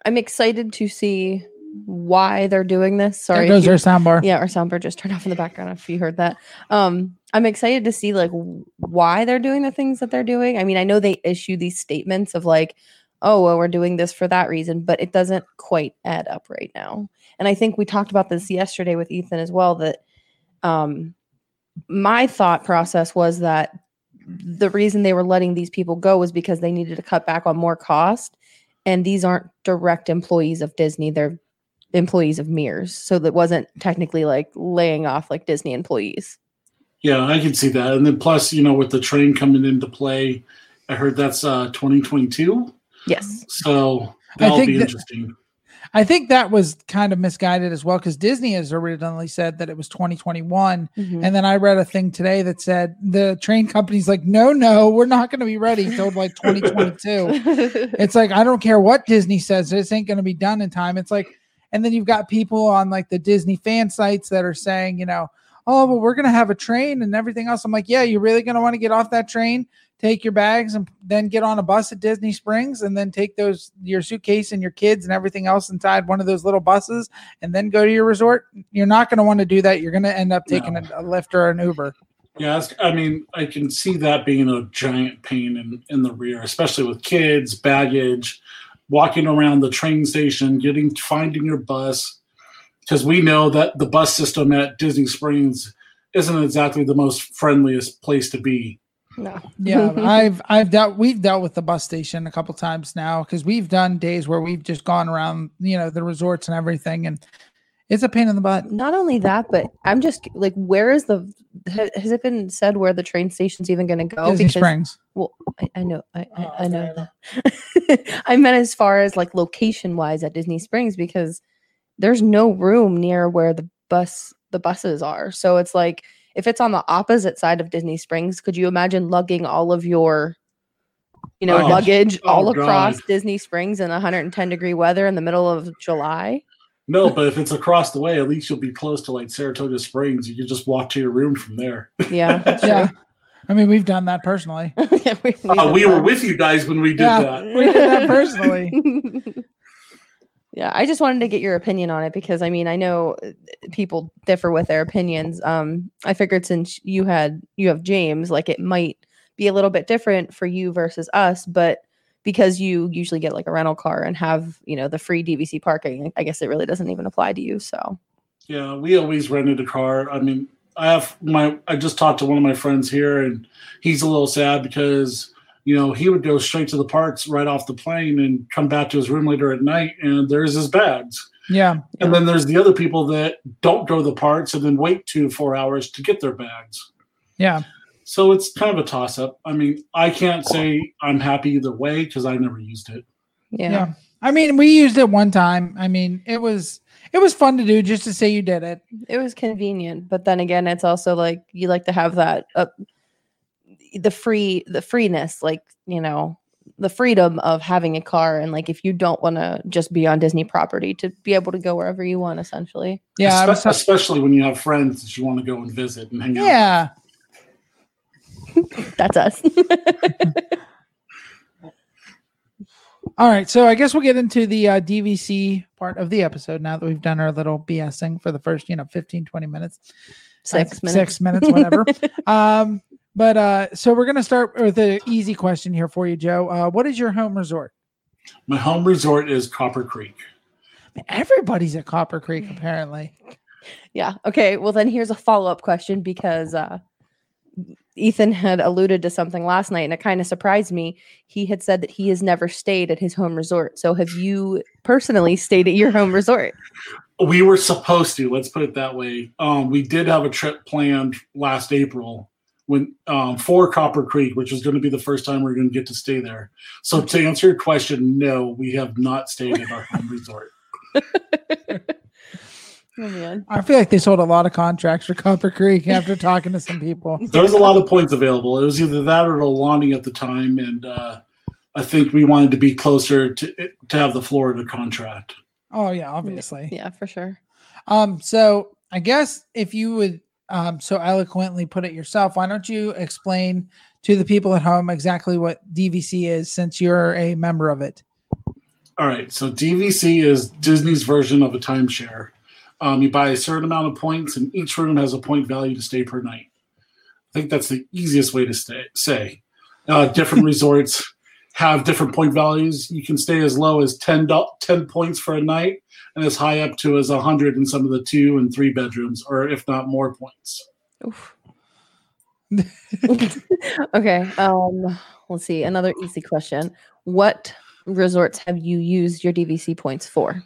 I'm excited to see why they're doing this. Sorry. There goes our soundbar. Yeah, our soundbar just turned off in the background if you heard that. Um, I'm excited to see like why they're doing the things that they're doing. I mean, I know they issue these statements of like, oh, well, we're doing this for that reason, but it doesn't quite add up right now. And I think we talked about this yesterday with Ethan as well, that um, my thought process was that the reason they were letting these people go was because they needed to cut back on more cost. And these aren't direct employees of Disney. They're employees of Mears. So that wasn't technically like laying off like Disney employees. Yeah, I can see that. And then plus, you know, with the train coming into play, I heard that's uh, twenty twenty-two. Yes. So that'll be that, interesting. I think that was kind of misguided as well, because Disney has originally said that it was twenty twenty-one. Mm-hmm. And then I read a thing today that said the train company's like, no, no, we're not going to be ready till like twenty twenty-two. It's like, I don't care what Disney says. This ain't going to be done in time. It's like, and then you've got people on like the Disney fan sites that are saying, you know, oh, well, we're going to have a train and everything else. I'm like, yeah, you're really going to want to get off that train, take your bags, and then get on a bus at Disney Springs, and then take those your suitcase and your kids and everything else inside one of those little buses, and then go to your resort. You're not going to want to do that. You're going to end up taking no. a, a Lyft or an Uber. Yeah, I mean, I can see that being a giant pain in, in the rear, especially with kids, baggage, walking around the train station, getting finding your bus. Because we know that the bus system at Disney Springs isn't exactly the most friendliest place to be. No. Yeah, I've I've dealt we've dealt with the bus station a couple times now, because we've done days where we've just gone around, you know, the resorts and everything, and it's a pain in the butt. Not only that, but I'm just like, where is the has it been said where the train station's even going to go? Disney because, Springs. Well, I, I know, I, oh, I, I know that. I meant as far as like location wise at Disney Springs, because there's no room near where the bus the buses are. So it's like, if it's on the opposite side of Disney Springs, could you imagine lugging all of your, you know, oh, luggage oh all God. across Disney Springs in one hundred ten degree weather in the middle of July? No, but if it's across the way, at least you'll be close to like Saratoga Springs. You can just walk to your room from there. Yeah. Yeah. I mean, we've done that personally. yeah, we uh, we that. were with you guys when we did yeah, that. We did that personally. Yeah, I just wanted to get your opinion on it, because, I mean, I know people differ with their opinions. Um, I figured since you had you have James, like it might be a little bit different for you versus us, but because you usually get like a rental car and have, you know, the free D V C parking, I guess it really doesn't even apply to you. So, yeah, we always rented a car. I mean, I have my I just talked to one of my friends here, and he's a little sad because, you know, he would go straight to the parks right off the plane and come back to his room later at night, and there's his bags. Yeah. And then there's the other people that don't go to the parks and then wait two, four hours to get their bags. Yeah. So it's kind of a toss-up. I mean, I can't say I'm happy either way because I never used it. Yeah. yeah. I mean, we used it one time. I mean, it was it was fun to do just to say you did it. It was convenient. But then again, it's also like you like to have that uh, the free the freeness, like, you know, the freedom of having a car. And like, if you don't want to just be on Disney property, to be able to go wherever you want, essentially. Yeah. Espe- talking- especially when you have friends that you want to go and visit and hang yeah. out. Yeah. That's us. All right. So I guess we'll get into the uh, D V C part of the episode now that we've done our little BSing for the first, you know, fifteen, twenty minutes, six uh, minutes, six minutes, whatever. um, But uh, so we're going to start with an easy question here for you, Joe. Uh, what is your home resort? My home resort is Copper Creek. Everybody's at Copper Creek, apparently. Yeah. Okay. Well, then here's a follow-up question because uh, Ethan had alluded to something last night, and it kind of surprised me. He had said that he has never stayed at his home resort. So have you personally stayed at your home resort? We were supposed to. Let's put it that way. Um, we did have a trip planned last April. When um, for Copper Creek, which is going to be the first time we're going to get to stay there. So to answer your question, no, we have not stayed at our home resort. Oh, man. I feel like they sold a lot of contracts for Copper Creek after talking to some people. There's a lot of points available. It was either that or Aulani at the time, and uh, I think we wanted to be closer to to have the Florida contract. Oh yeah, obviously. Yeah, for sure. Um, so I guess if you would. Um, so eloquently put it yourself. Why don't you explain to the people at home exactly what D V C is, since you're a member of it? All right. So D V C is Disney's version of a timeshare. Um, you buy a certain amount of points, and each room has a point value to stay per night. I think that's the easiest way to stay, say. Uh, different resorts have different point values. You can stay as low as ten, ten points for a night, and as high up to as one hundred in some of the two and three bedrooms, or if not more points. Oof. Okay. Um, let's see. Another easy question. What resorts have you used your D V C points for?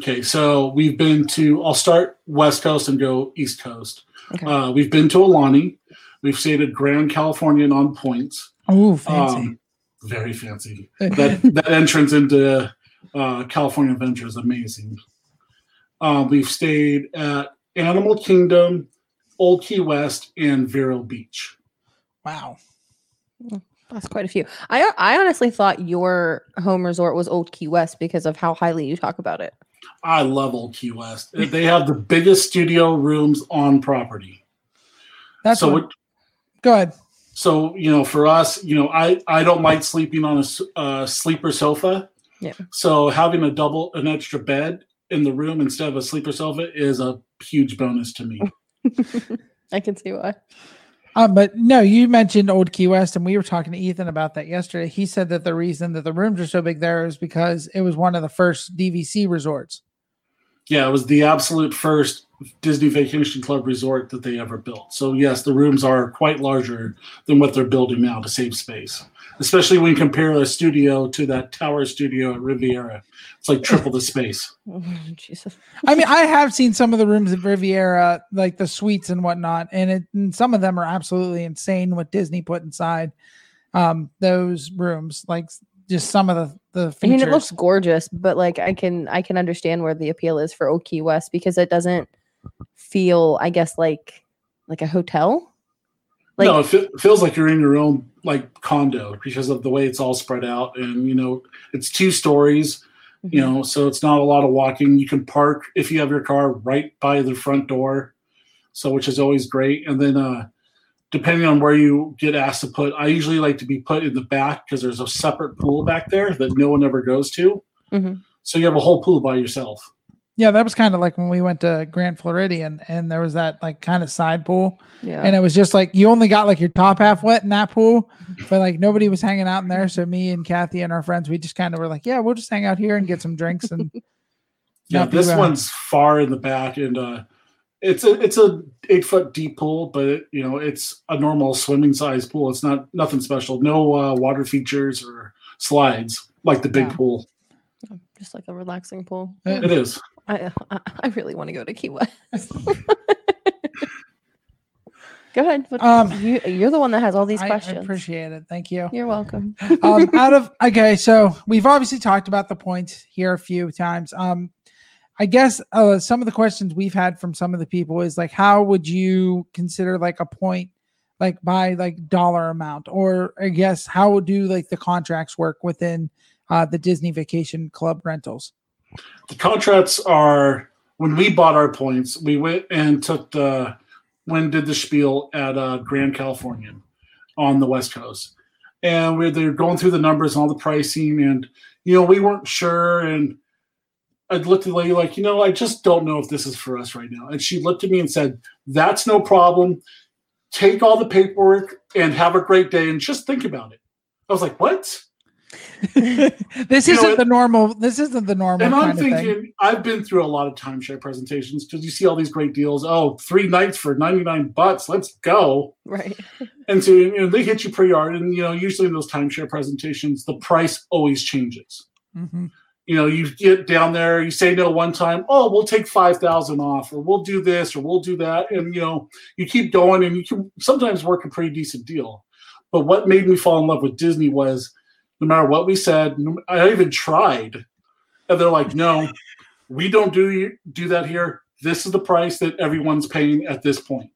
Okay. So we've been to, I'll start West Coast and go East Coast. Okay. Uh, we've been to Aulani. We've stayed at Grand Californian on points. Oh, fancy. Um, very fancy. that, that entrance into uh, California Adventure is amazing. Uh, we've stayed at Animal Kingdom, Old Key West, and Vero Beach. Wow. That's quite a few. I I honestly thought your home resort was Old Key West because of how highly you talk about it. I love Old Key West. They have the biggest studio rooms on property. That's so what, it, go ahead. So, you know, for us, you know, I, I don't like sleeping on a uh, sleeper sofa. Yeah. So having a double, an extra bed in the room instead of a sleeper sofa is a huge bonus to me. I can see why. Um, but no, you mentioned Old Key West, and we were talking to Ethan about that yesterday. He said that the reason that the rooms are so big there is because it was one of the first D V C resorts. Yeah, it was the absolute first Disney Vacation Club resort that they ever built. So yes, the rooms are quite larger than what they're building now to save space. Especially when you compare a studio to that tower studio at Riviera. It's like triple the space. Oh, Jesus. I mean, I have seen some of the rooms at Riviera, like the suites and whatnot, and, it, and some of them are absolutely insane what Disney put inside um, those rooms. Like just some of the, the features. I mean, it looks gorgeous, but like I can I can understand where the appeal is for Old Key West because it doesn't feel, I guess, like like a hotel. Like, no, it fe- feels like you're in your own like condo because of the way it's all spread out, and you know it's two stories, you mm-hmm. know, so it's not a lot of walking. You can park if you have your car right by the front door, so which is always great. And then uh, depending on where you get asked to put, I usually like to be put in the back because there's a separate pool back there that no one ever goes to, mm-hmm. so you have a whole pool by yourself. Yeah, that was kind of like when we went to Grand Floridian, and there was that like kind of side pool, yeah. and it was just like you only got like your top half wet in that pool, but like nobody was hanging out in there. So me and Kathy and our friends, we just kind of were like, yeah, we'll just hang out here and get some drinks. And yeah, this one's far in the back, and uh, It's a it's a eight foot deep pool, but it, you know it's a normal swimming size pool. It's not nothing special. No uh, water features or slides like the big yeah. pool. Just like a relaxing pool. It is. I I, I really want to go to Key West. Go ahead. What, um, you, you're the one that has all these questions. I appreciate it. Thank you. You're welcome. um, out of okay, so we've obviously talked about the points here a few times. Um, I guess uh, some of the questions we've had from some of the people is like, how would you consider like a point, like by like dollar amount, or I guess how would do like the contracts work within uh, the Disney Vacation Club rentals? The contracts are when we bought our points, we went and took the. When did the spiel at uh, Grand Californian on the West Coast. And we they're going through the numbers and all the pricing. And, you know, we weren't sure. And I looked at the lady like, you know, I just don't know if this is for us right now. And she looked at me and said, that's no problem. Take all the paperwork and have a great day and just think about it. I was like, what? this you isn't know, the normal. This isn't the normal. And I'm kind of thinking, thing. I've been through a lot of timeshare presentations because you see all these great deals. Oh, three nights for ninety-nine bucks. Let's go. Right. And so you know, they hit you pre-yard, and you know, usually in those timeshare presentations, the price always changes. Mm-hmm. You know, you get down there, you say no one time. Oh, we'll take five thousand off, or we'll do this, or we'll do that, and you know, you keep going, and you can sometimes work a pretty decent deal. But what made me fall in love with Disney was. No matter what we said, I even tried. And they're like, no, we don't do do that here. This is the price that everyone's paying at this point.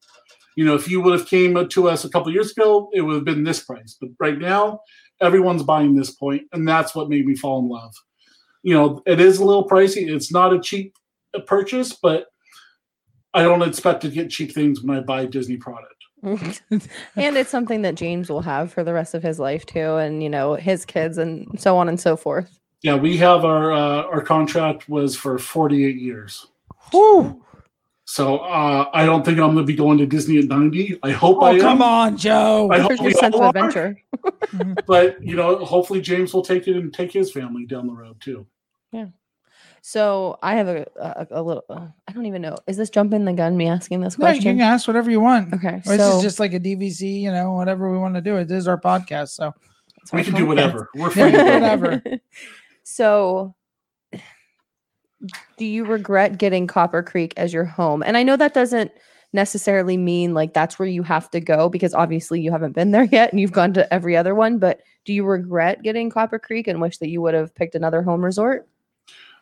You know, if you would have came to us a couple of years ago, it would have been this price. But right now, everyone's buying this point, and that's what made me fall in love. You know, it is a little pricey. It's not a cheap purchase, but I don't expect to get cheap things when I buy Disney products. And it's something that James will have for the rest of his life too, and you know his kids and so on and so forth. Yeah, we have our uh, our contract was for forty-eight years. Whew. So uh, I don't think I'm going to be going to Disney at ninety. I hope oh, I am. Come on, Joe. I hope your sense of adventure. But you know, hopefully James will take it and take his family down the road too. Yeah. So I have a, a, a little, uh, I don't even know. Is this jumping the gun, me asking this question? No, you can ask whatever you want. Okay. Or so, this is just like a D V C, you know, whatever we want to do. It is our podcast. So we can podcast. do whatever. We're free to do whatever. So do you regret getting Copper Creek as your home? And I know that doesn't necessarily mean like that's where you have to go because obviously you haven't been there yet and you've gone to every other one. But do you regret getting Copper Creek and wish that you would have picked another home resort?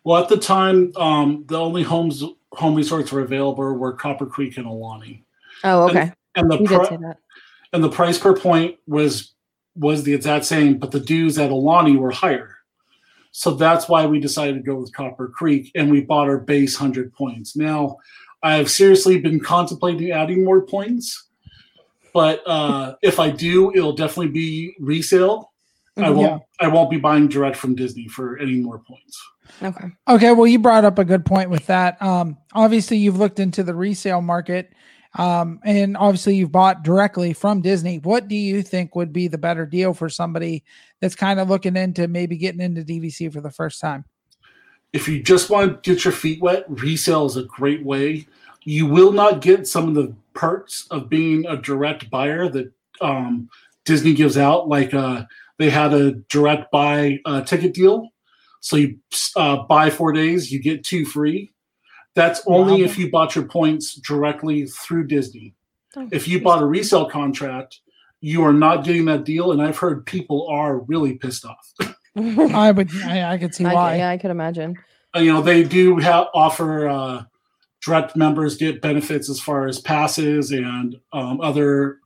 Well, at the time, um, the only homes, home resorts were available were Copper Creek and Aulani. Oh, okay. And, and the pri- and the price per point was was the exact same, but the dues at Aulani were higher. So that's why we decided to go with Copper Creek, and we bought our base hundred points. Now, I have seriously been contemplating adding more points, but uh, if I do, it'll definitely be resale. I won't. Yeah. I won't be buying direct from Disney for any more points. Okay. Okay. Well, you brought up a good point with that. Um, obviously, you've looked into the resale market, um, and obviously, you've bought directly from Disney. What do you think would be the better deal for somebody that's kind of looking into maybe getting into D V C for the first time? If you just want to get your feet wet, resale is a great way. You will not get some of the perks of being a direct buyer that um, Disney gives out, like a. They had a direct buy uh, ticket deal. So you uh, buy four days, you get two free. That's only wow. if you bought your points directly through Disney. Oh, if you bought a resale contract, you are not getting that deal. And I've heard people are really pissed off. I would, I, I could see why. I, yeah, I could imagine. You know, they do have, offer uh, direct members get benefits as far as passes and um, other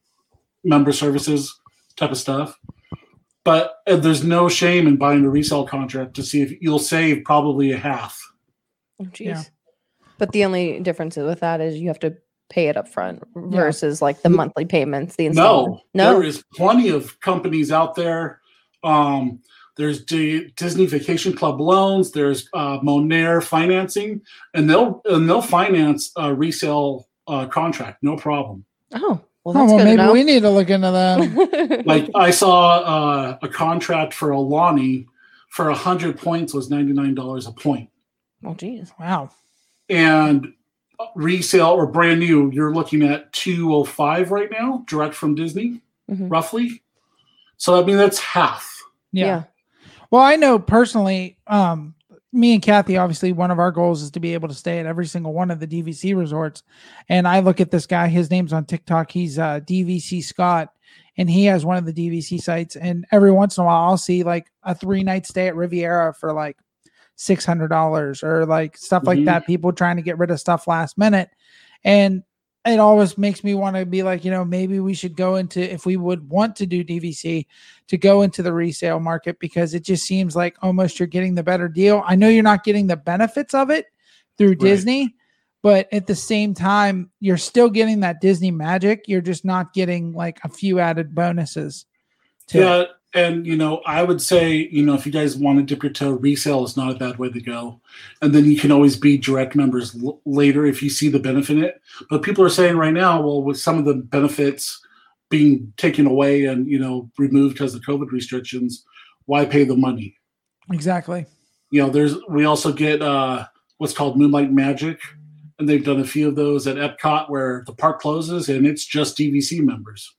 member services type of stuff. But there's no shame in buying a resale contract to see if you'll save probably a half. Oh, jeez. Yeah. But the only difference with that is you have to pay it up front versus yeah. like the monthly payments. The installment. No, no, there is plenty of companies out there. Um, there's D- Disney Vacation Club loans. There's uh, Monair financing, and they'll and they'll finance a resale uh, contract, no problem. Oh. Well, oh, well, maybe enough. We need to look into that. Like I saw uh, a contract for Aulani for one hundred points was ninety-nine dollars a point. Oh, geez. Wow. And resale or brand new, you're looking at two oh five right now, direct from Disney, mm-hmm. roughly. So, I mean, that's half. Yeah. yeah. Well, I know personally, um, me and Kathy, obviously, one of our goals is to be able to stay at every single one of the D V C resorts. And I look at this guy, his name's on TikTok. He's uh, D V C Scott, and he has one of the D V C sites. And every once in a while, I'll see like a three night stay at Riviera for like six hundred dollars or like stuff mm-hmm. like that. People trying to get rid of stuff last minute. And it always makes me want to be like, you know, maybe we should go into, if we would want to do D V C, to go into the resale market, because it just seems like almost you're getting the better deal. I know you're not getting the benefits of it through right. Disney, but at the same time, you're still getting that Disney magic. You're just not getting like a few added bonuses. To yeah. It. And, you know, I would say, you know, if you guys want to dip your toe, resale is not a bad way to go. And then you can always be direct members l- later if you see the benefit in it. But people are saying right now, well, with some of the benefits being taken away and, you know, removed because of COVID restrictions, why pay the money? Exactly. You know, there's we also get uh, what's called Moonlight Magic. And they've done a few of those at Epcot where the park closes and it's just D V C members.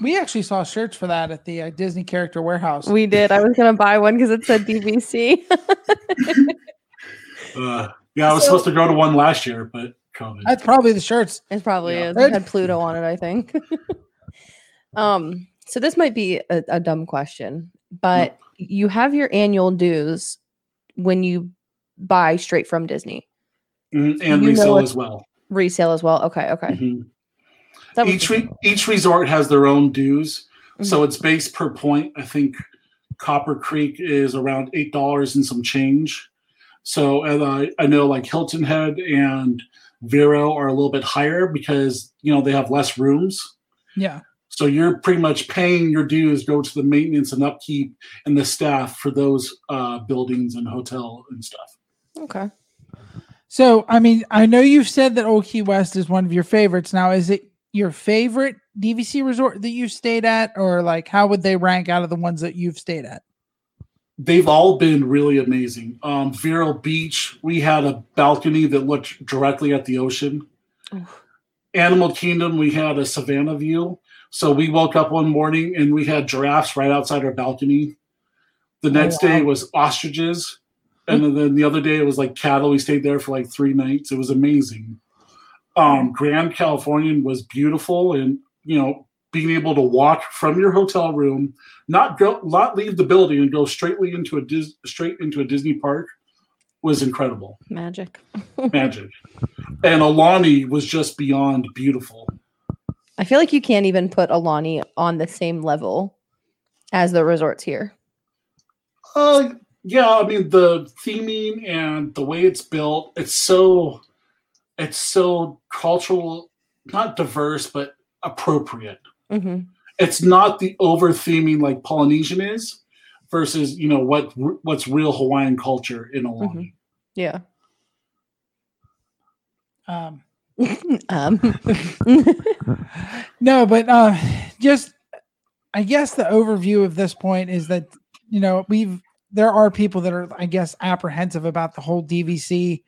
We actually saw shirts for that at the uh, Disney Character Warehouse. We did. I was going to buy one because it said D V C. uh, yeah, I was so, supposed to go to one last year, but COVID. That's probably the shirts. It probably yeah. is. It had Pluto on it, I think. um. So this might be a, a dumb question, but nope. you have your annual dues when you buy straight from Disney. Mm, and you resale as well. Resale as well. Okay, okay. Mm-hmm. Each re- each resort has their own dues, mm-hmm. so it's based per point. I think Copper Creek is around eight dollars and some change. So, and I, I know like Hilton Head and Vero are a little bit higher because you know they have less rooms. Yeah. So you're pretty much paying your dues go to the maintenance and upkeep and the staff for those uh, buildings and hotel and stuff. Okay. So I mean, I know you've said that Old Key West is one of your favorites. Now, is it your favorite D V C resort that you've stayed at, or like how would they rank out of the ones that you've stayed at? They've all been really amazing. Um, Vero Beach, we had a balcony that looked directly at the ocean. Oh. Animal Kingdom, we had a savannah view. So we woke up one morning and we had giraffes right outside our balcony. The next oh, wow. day was ostriches. And then the other day it was like cattle. We stayed there for like three nights. It was amazing. Um, Grand Californian was beautiful, and you know, being able to walk from your hotel room, not go, not leave the building, and go straightly into a Dis- straight into a Disney park was incredible. Magic, magic, and Aulani was just beyond beautiful. I feel like you can't even put Aulani on the same level as the resorts here. Uh, yeah, I mean the theming and the way it's built, it's so. It's so cultural, not diverse, but appropriate. Mm-hmm. It's not the over-theming like Polynesian is versus, you know, what what's real Hawaiian culture in Aulani. Mm-hmm. Yeah. Um. um. no, but uh, just, I guess the overview of this point is that, you know, we've, there are people that are, I guess, apprehensive about the whole D V C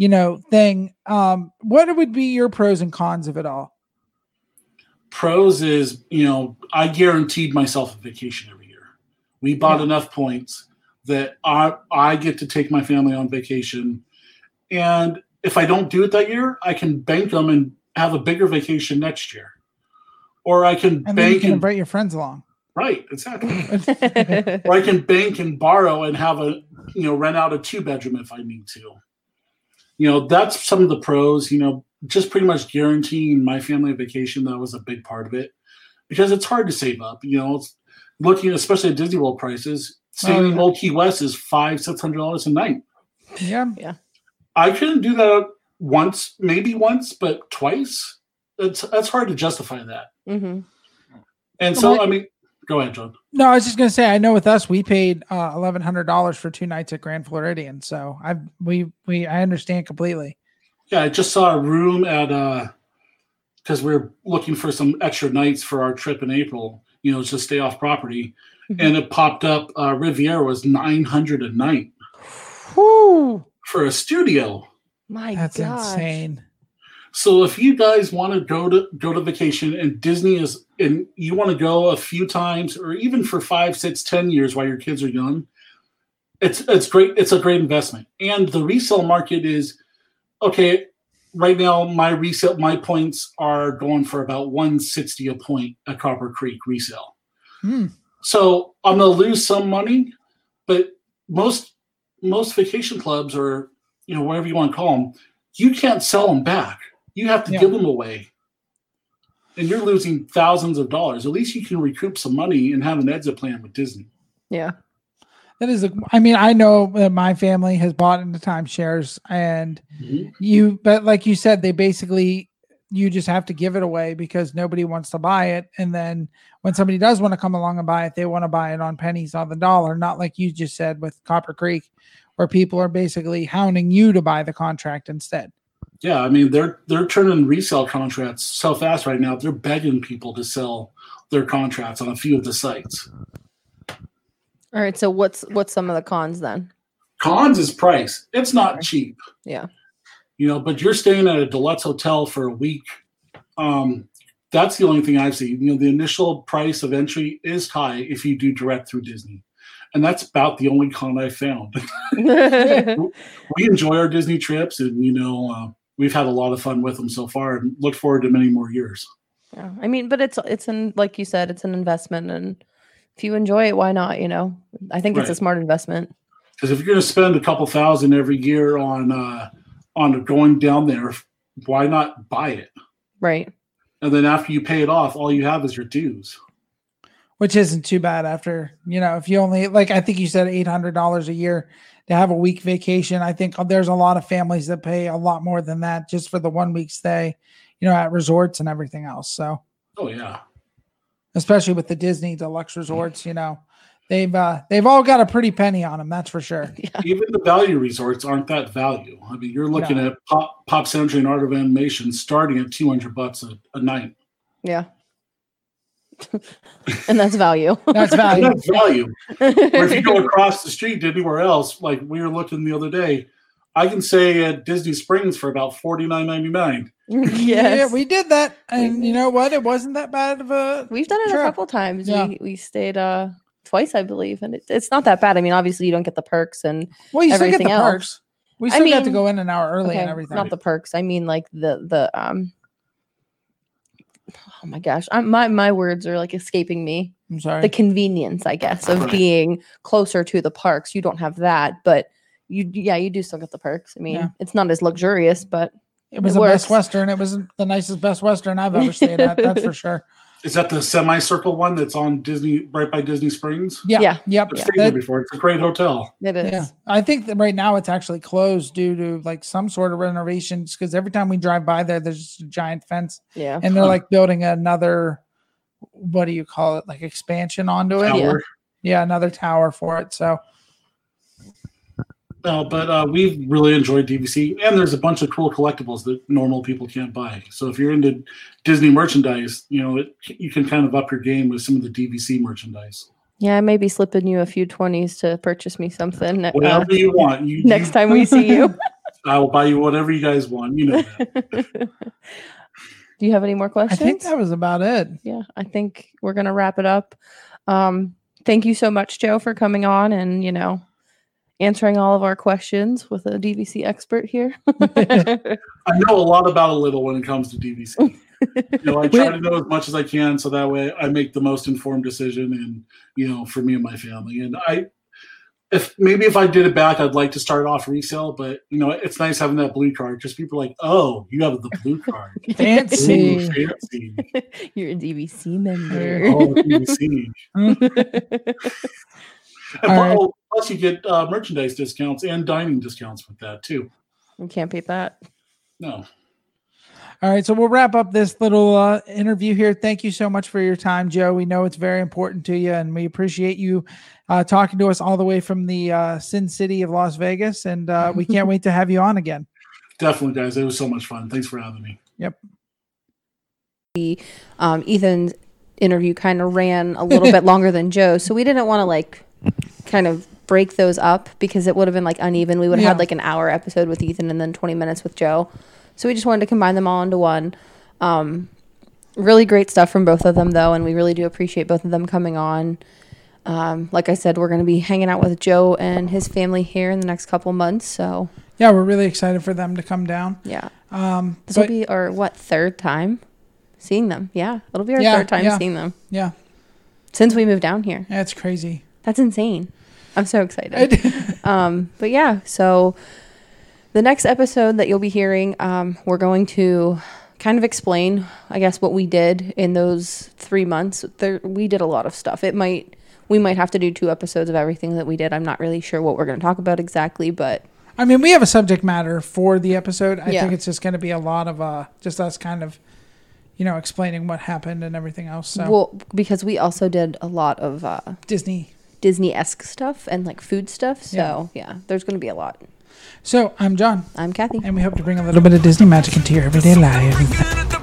you know, thing. Um, what would be your pros and cons of it all? Pros is, you know, I guaranteed myself a vacation every year. We bought yeah. enough points that I I get to take my family on vacation. And if I don't do it that year, I can bank them and have a bigger vacation next year. Or I can and bank then you can and invite your friends along. Right, exactly. Or I can bank and borrow and have a, you know, rent out a two bedroom if I need to. You know, that's some of the pros, you know, just pretty much guaranteeing my family vacation. That was a big part of it because it's hard to save up, you know, it's looking, especially at Disney World prices, staying in um, Old Key West is five, six hundred dollars a night. Yeah. Yeah. I couldn't do that once, maybe once, but twice. It's, that's hard to justify that. Mm-hmm. And so, well, I mean, go ahead, John. No, I was just going to say, I know with us, we paid uh, eleven hundred dollars for two nights at Grand Floridian. So I we we I understand completely. Yeah, I just saw a room at, because uh, we we're looking for some extra nights for our trip in April, you know, just stay off property. Mm-hmm. And it popped up, uh, Riviera was nine hundred dollars a night. Woo! For a studio. My God. That's gosh. insane. So if you guys want to go to go to vacation and Disney is and you want to go a few times or even for five, six, ten years while your kids are young, it's it's great. It's a great investment. And the resale market is okay. Right now, my resale my points are going for about one sixty a point at Copper Creek resale. Hmm. So I'm gonna lose some money, but most most vacation clubs or you know whatever you want to call them, you can't sell them back. You have to yeah. give them away, and you're losing thousands of dollars. At least you can recoup some money and have an exit plan with Disney. Yeah, that is. A, I mean, I know that my family has bought into timeshares, and mm-hmm. you. But like you said, they basically you just have to give it away because nobody wants to buy it. And then when somebody does want to come along and buy it, they want to buy it on pennies on the dollar, not like you just said with Copper Creek, where people are basically hounding you to buy the contract instead. Yeah, I mean, they're they're turning resale contracts so fast right now. They're begging people to sell their contracts on a few of the sites. All right, so what's what's some of the cons then? Cons is price. It's not cheap. Yeah. You know, but you're staying at a deluxe hotel for a week. Um, that's the only thing I've seen. You know, the initial price of entry is high if you do direct through Disney. And that's about the only con I found. We enjoy our Disney trips and, you know, uh, we've had a lot of fun with them so far and look forward to many more years. Yeah, I mean, but it's, it's an, like you said, it's an investment and if you enjoy it, why not? You know, I think right. it's a smart investment. Because if you're going to spend a couple thousand every year on, uh, on going down there, why not buy it? Right. And then after you pay it off, all you have is your dues. Which isn't too bad after, you know, if you only, like I think you said eight hundred dollars a year to have a week vacation. I think there's a lot of families that pay a lot more than that just for the one week stay, you know, at resorts and everything else. So, oh yeah. Especially with the Disney deluxe resorts, you know, they've, uh, they've all got a pretty penny on them. That's for sure. Yeah. Even the value resorts aren't that value. I mean, you're looking no. at Pop, Pop Century and Art of Animation starting at two hundred bucks a, a night. Yeah. And that's value. That's value. That's value. Or if you go across the street to anywhere else, like we were looking the other day, I can say at Disney Springs for about forty-nine ninety-nine. Yes. Yeah, we did that. And you know what? It wasn't that bad of a We've done it trip. a couple times. Yeah. We we stayed uh twice, I believe. And it, it's not that bad. I mean, obviously you don't get the perks and well, you everything still get the else. Perks. We still I mean, got to go in an hour early okay, and everything. Not the perks. I mean like the the um oh my gosh, I'm, my my words are like escaping me. I'm sorry. The convenience, I guess, of being closer to the parks. You don't have that, but you, yeah, you do still get the perks. I mean, yeah. It's not as luxurious, but it was it the works. Best Western. It was the nicest Best Western I've ever stayed at. That's for sure. Is that the semicircle one that's on Disney, right by Disney Springs? Yeah. yeah. Yep. I've stayed yeah. there before. It's a great hotel. It is. Yeah. I think that right now it's actually closed due to like some sort of renovations because every time we drive by there, there's just a giant fence. Yeah. And they're like building another, what do you call it? Like expansion onto it? Tower. Yeah. yeah. Another tower for it. So. No, but uh, we've really enjoyed D V C, and there's a bunch of cool collectibles that normal people can't buy. So if you're into Disney merchandise, you know, it, you can kind of up your game with some of the D V C merchandise. Yeah, I may be slipping you a few twenties to purchase me something. Whatever uh, you want. You, next you, time we see you. I will buy you whatever you guys want. You know that. Do you have any more questions? I think that was about it. Yeah, I think we're going to wrap it up. Um, thank you so much, Joe, for coming on and, you know, answering all of our questions with a D V C expert here. I know a lot about a little when it comes to D V C. You know, I try to know as much as I can, so that way I make the most informed decision, and you know, for me and my family. And I, if maybe if I did it back, I'd like to start off resale, but you know, it's nice having that blue card because people are like, "Oh, you have the blue card, fancy, Ooh, fancy. You're a D V C member." Oh, D V C. And plus, right. plus, you get uh, merchandise discounts and dining discounts with that, too. You can't beat that. No. All right. So we'll wrap up this little uh, interview here. Thank you so much for your time, Joe. We know it's very important to you, and we appreciate you uh, talking to us all the way from the uh, Sin City of Las Vegas. And uh, we can't wait to have you on again. Definitely, guys. It was so much fun. Thanks for having me. Yep. Um, Ethan's interview kind of ran a little bit longer than Joe, so we didn't want to, like, kind of break those up because it would have been like uneven. We would have yeah. had like an hour episode with Ethan and then twenty minutes with Joe. So we just wanted to combine them all into one. Um, really great stuff from both of them, though, and we really do appreciate both of them coming on. Um, like I said, we're going to be hanging out with Joe and his family here in the next couple months. So yeah, we're really excited for them to come down. Yeah. Um, this will be our, what, third time seeing them. Yeah, it'll be our yeah, third time yeah, seeing them. Yeah. Since we moved down here. That's crazy. That's insane. I'm so excited. um, but yeah, so the next episode that you'll be hearing, um, we're going to kind of explain, I guess, what we did in those three months. There, we did a lot of stuff. It might, we might have to do two episodes of everything that we did. I'm not really sure what we're going to talk about exactly, but I mean, we have a subject matter for the episode. I yeah. think it's just going to be a lot of uh, just us kind of, you know, explaining what happened and everything else. So. Well, because we also did a lot of uh, Disney, Disney-esque stuff and like food stuff. So yeah, yeah there's going to be a lot. So I'm John. I'm Kathy. And we hope to bring a little bit of Disney magic into your everyday life.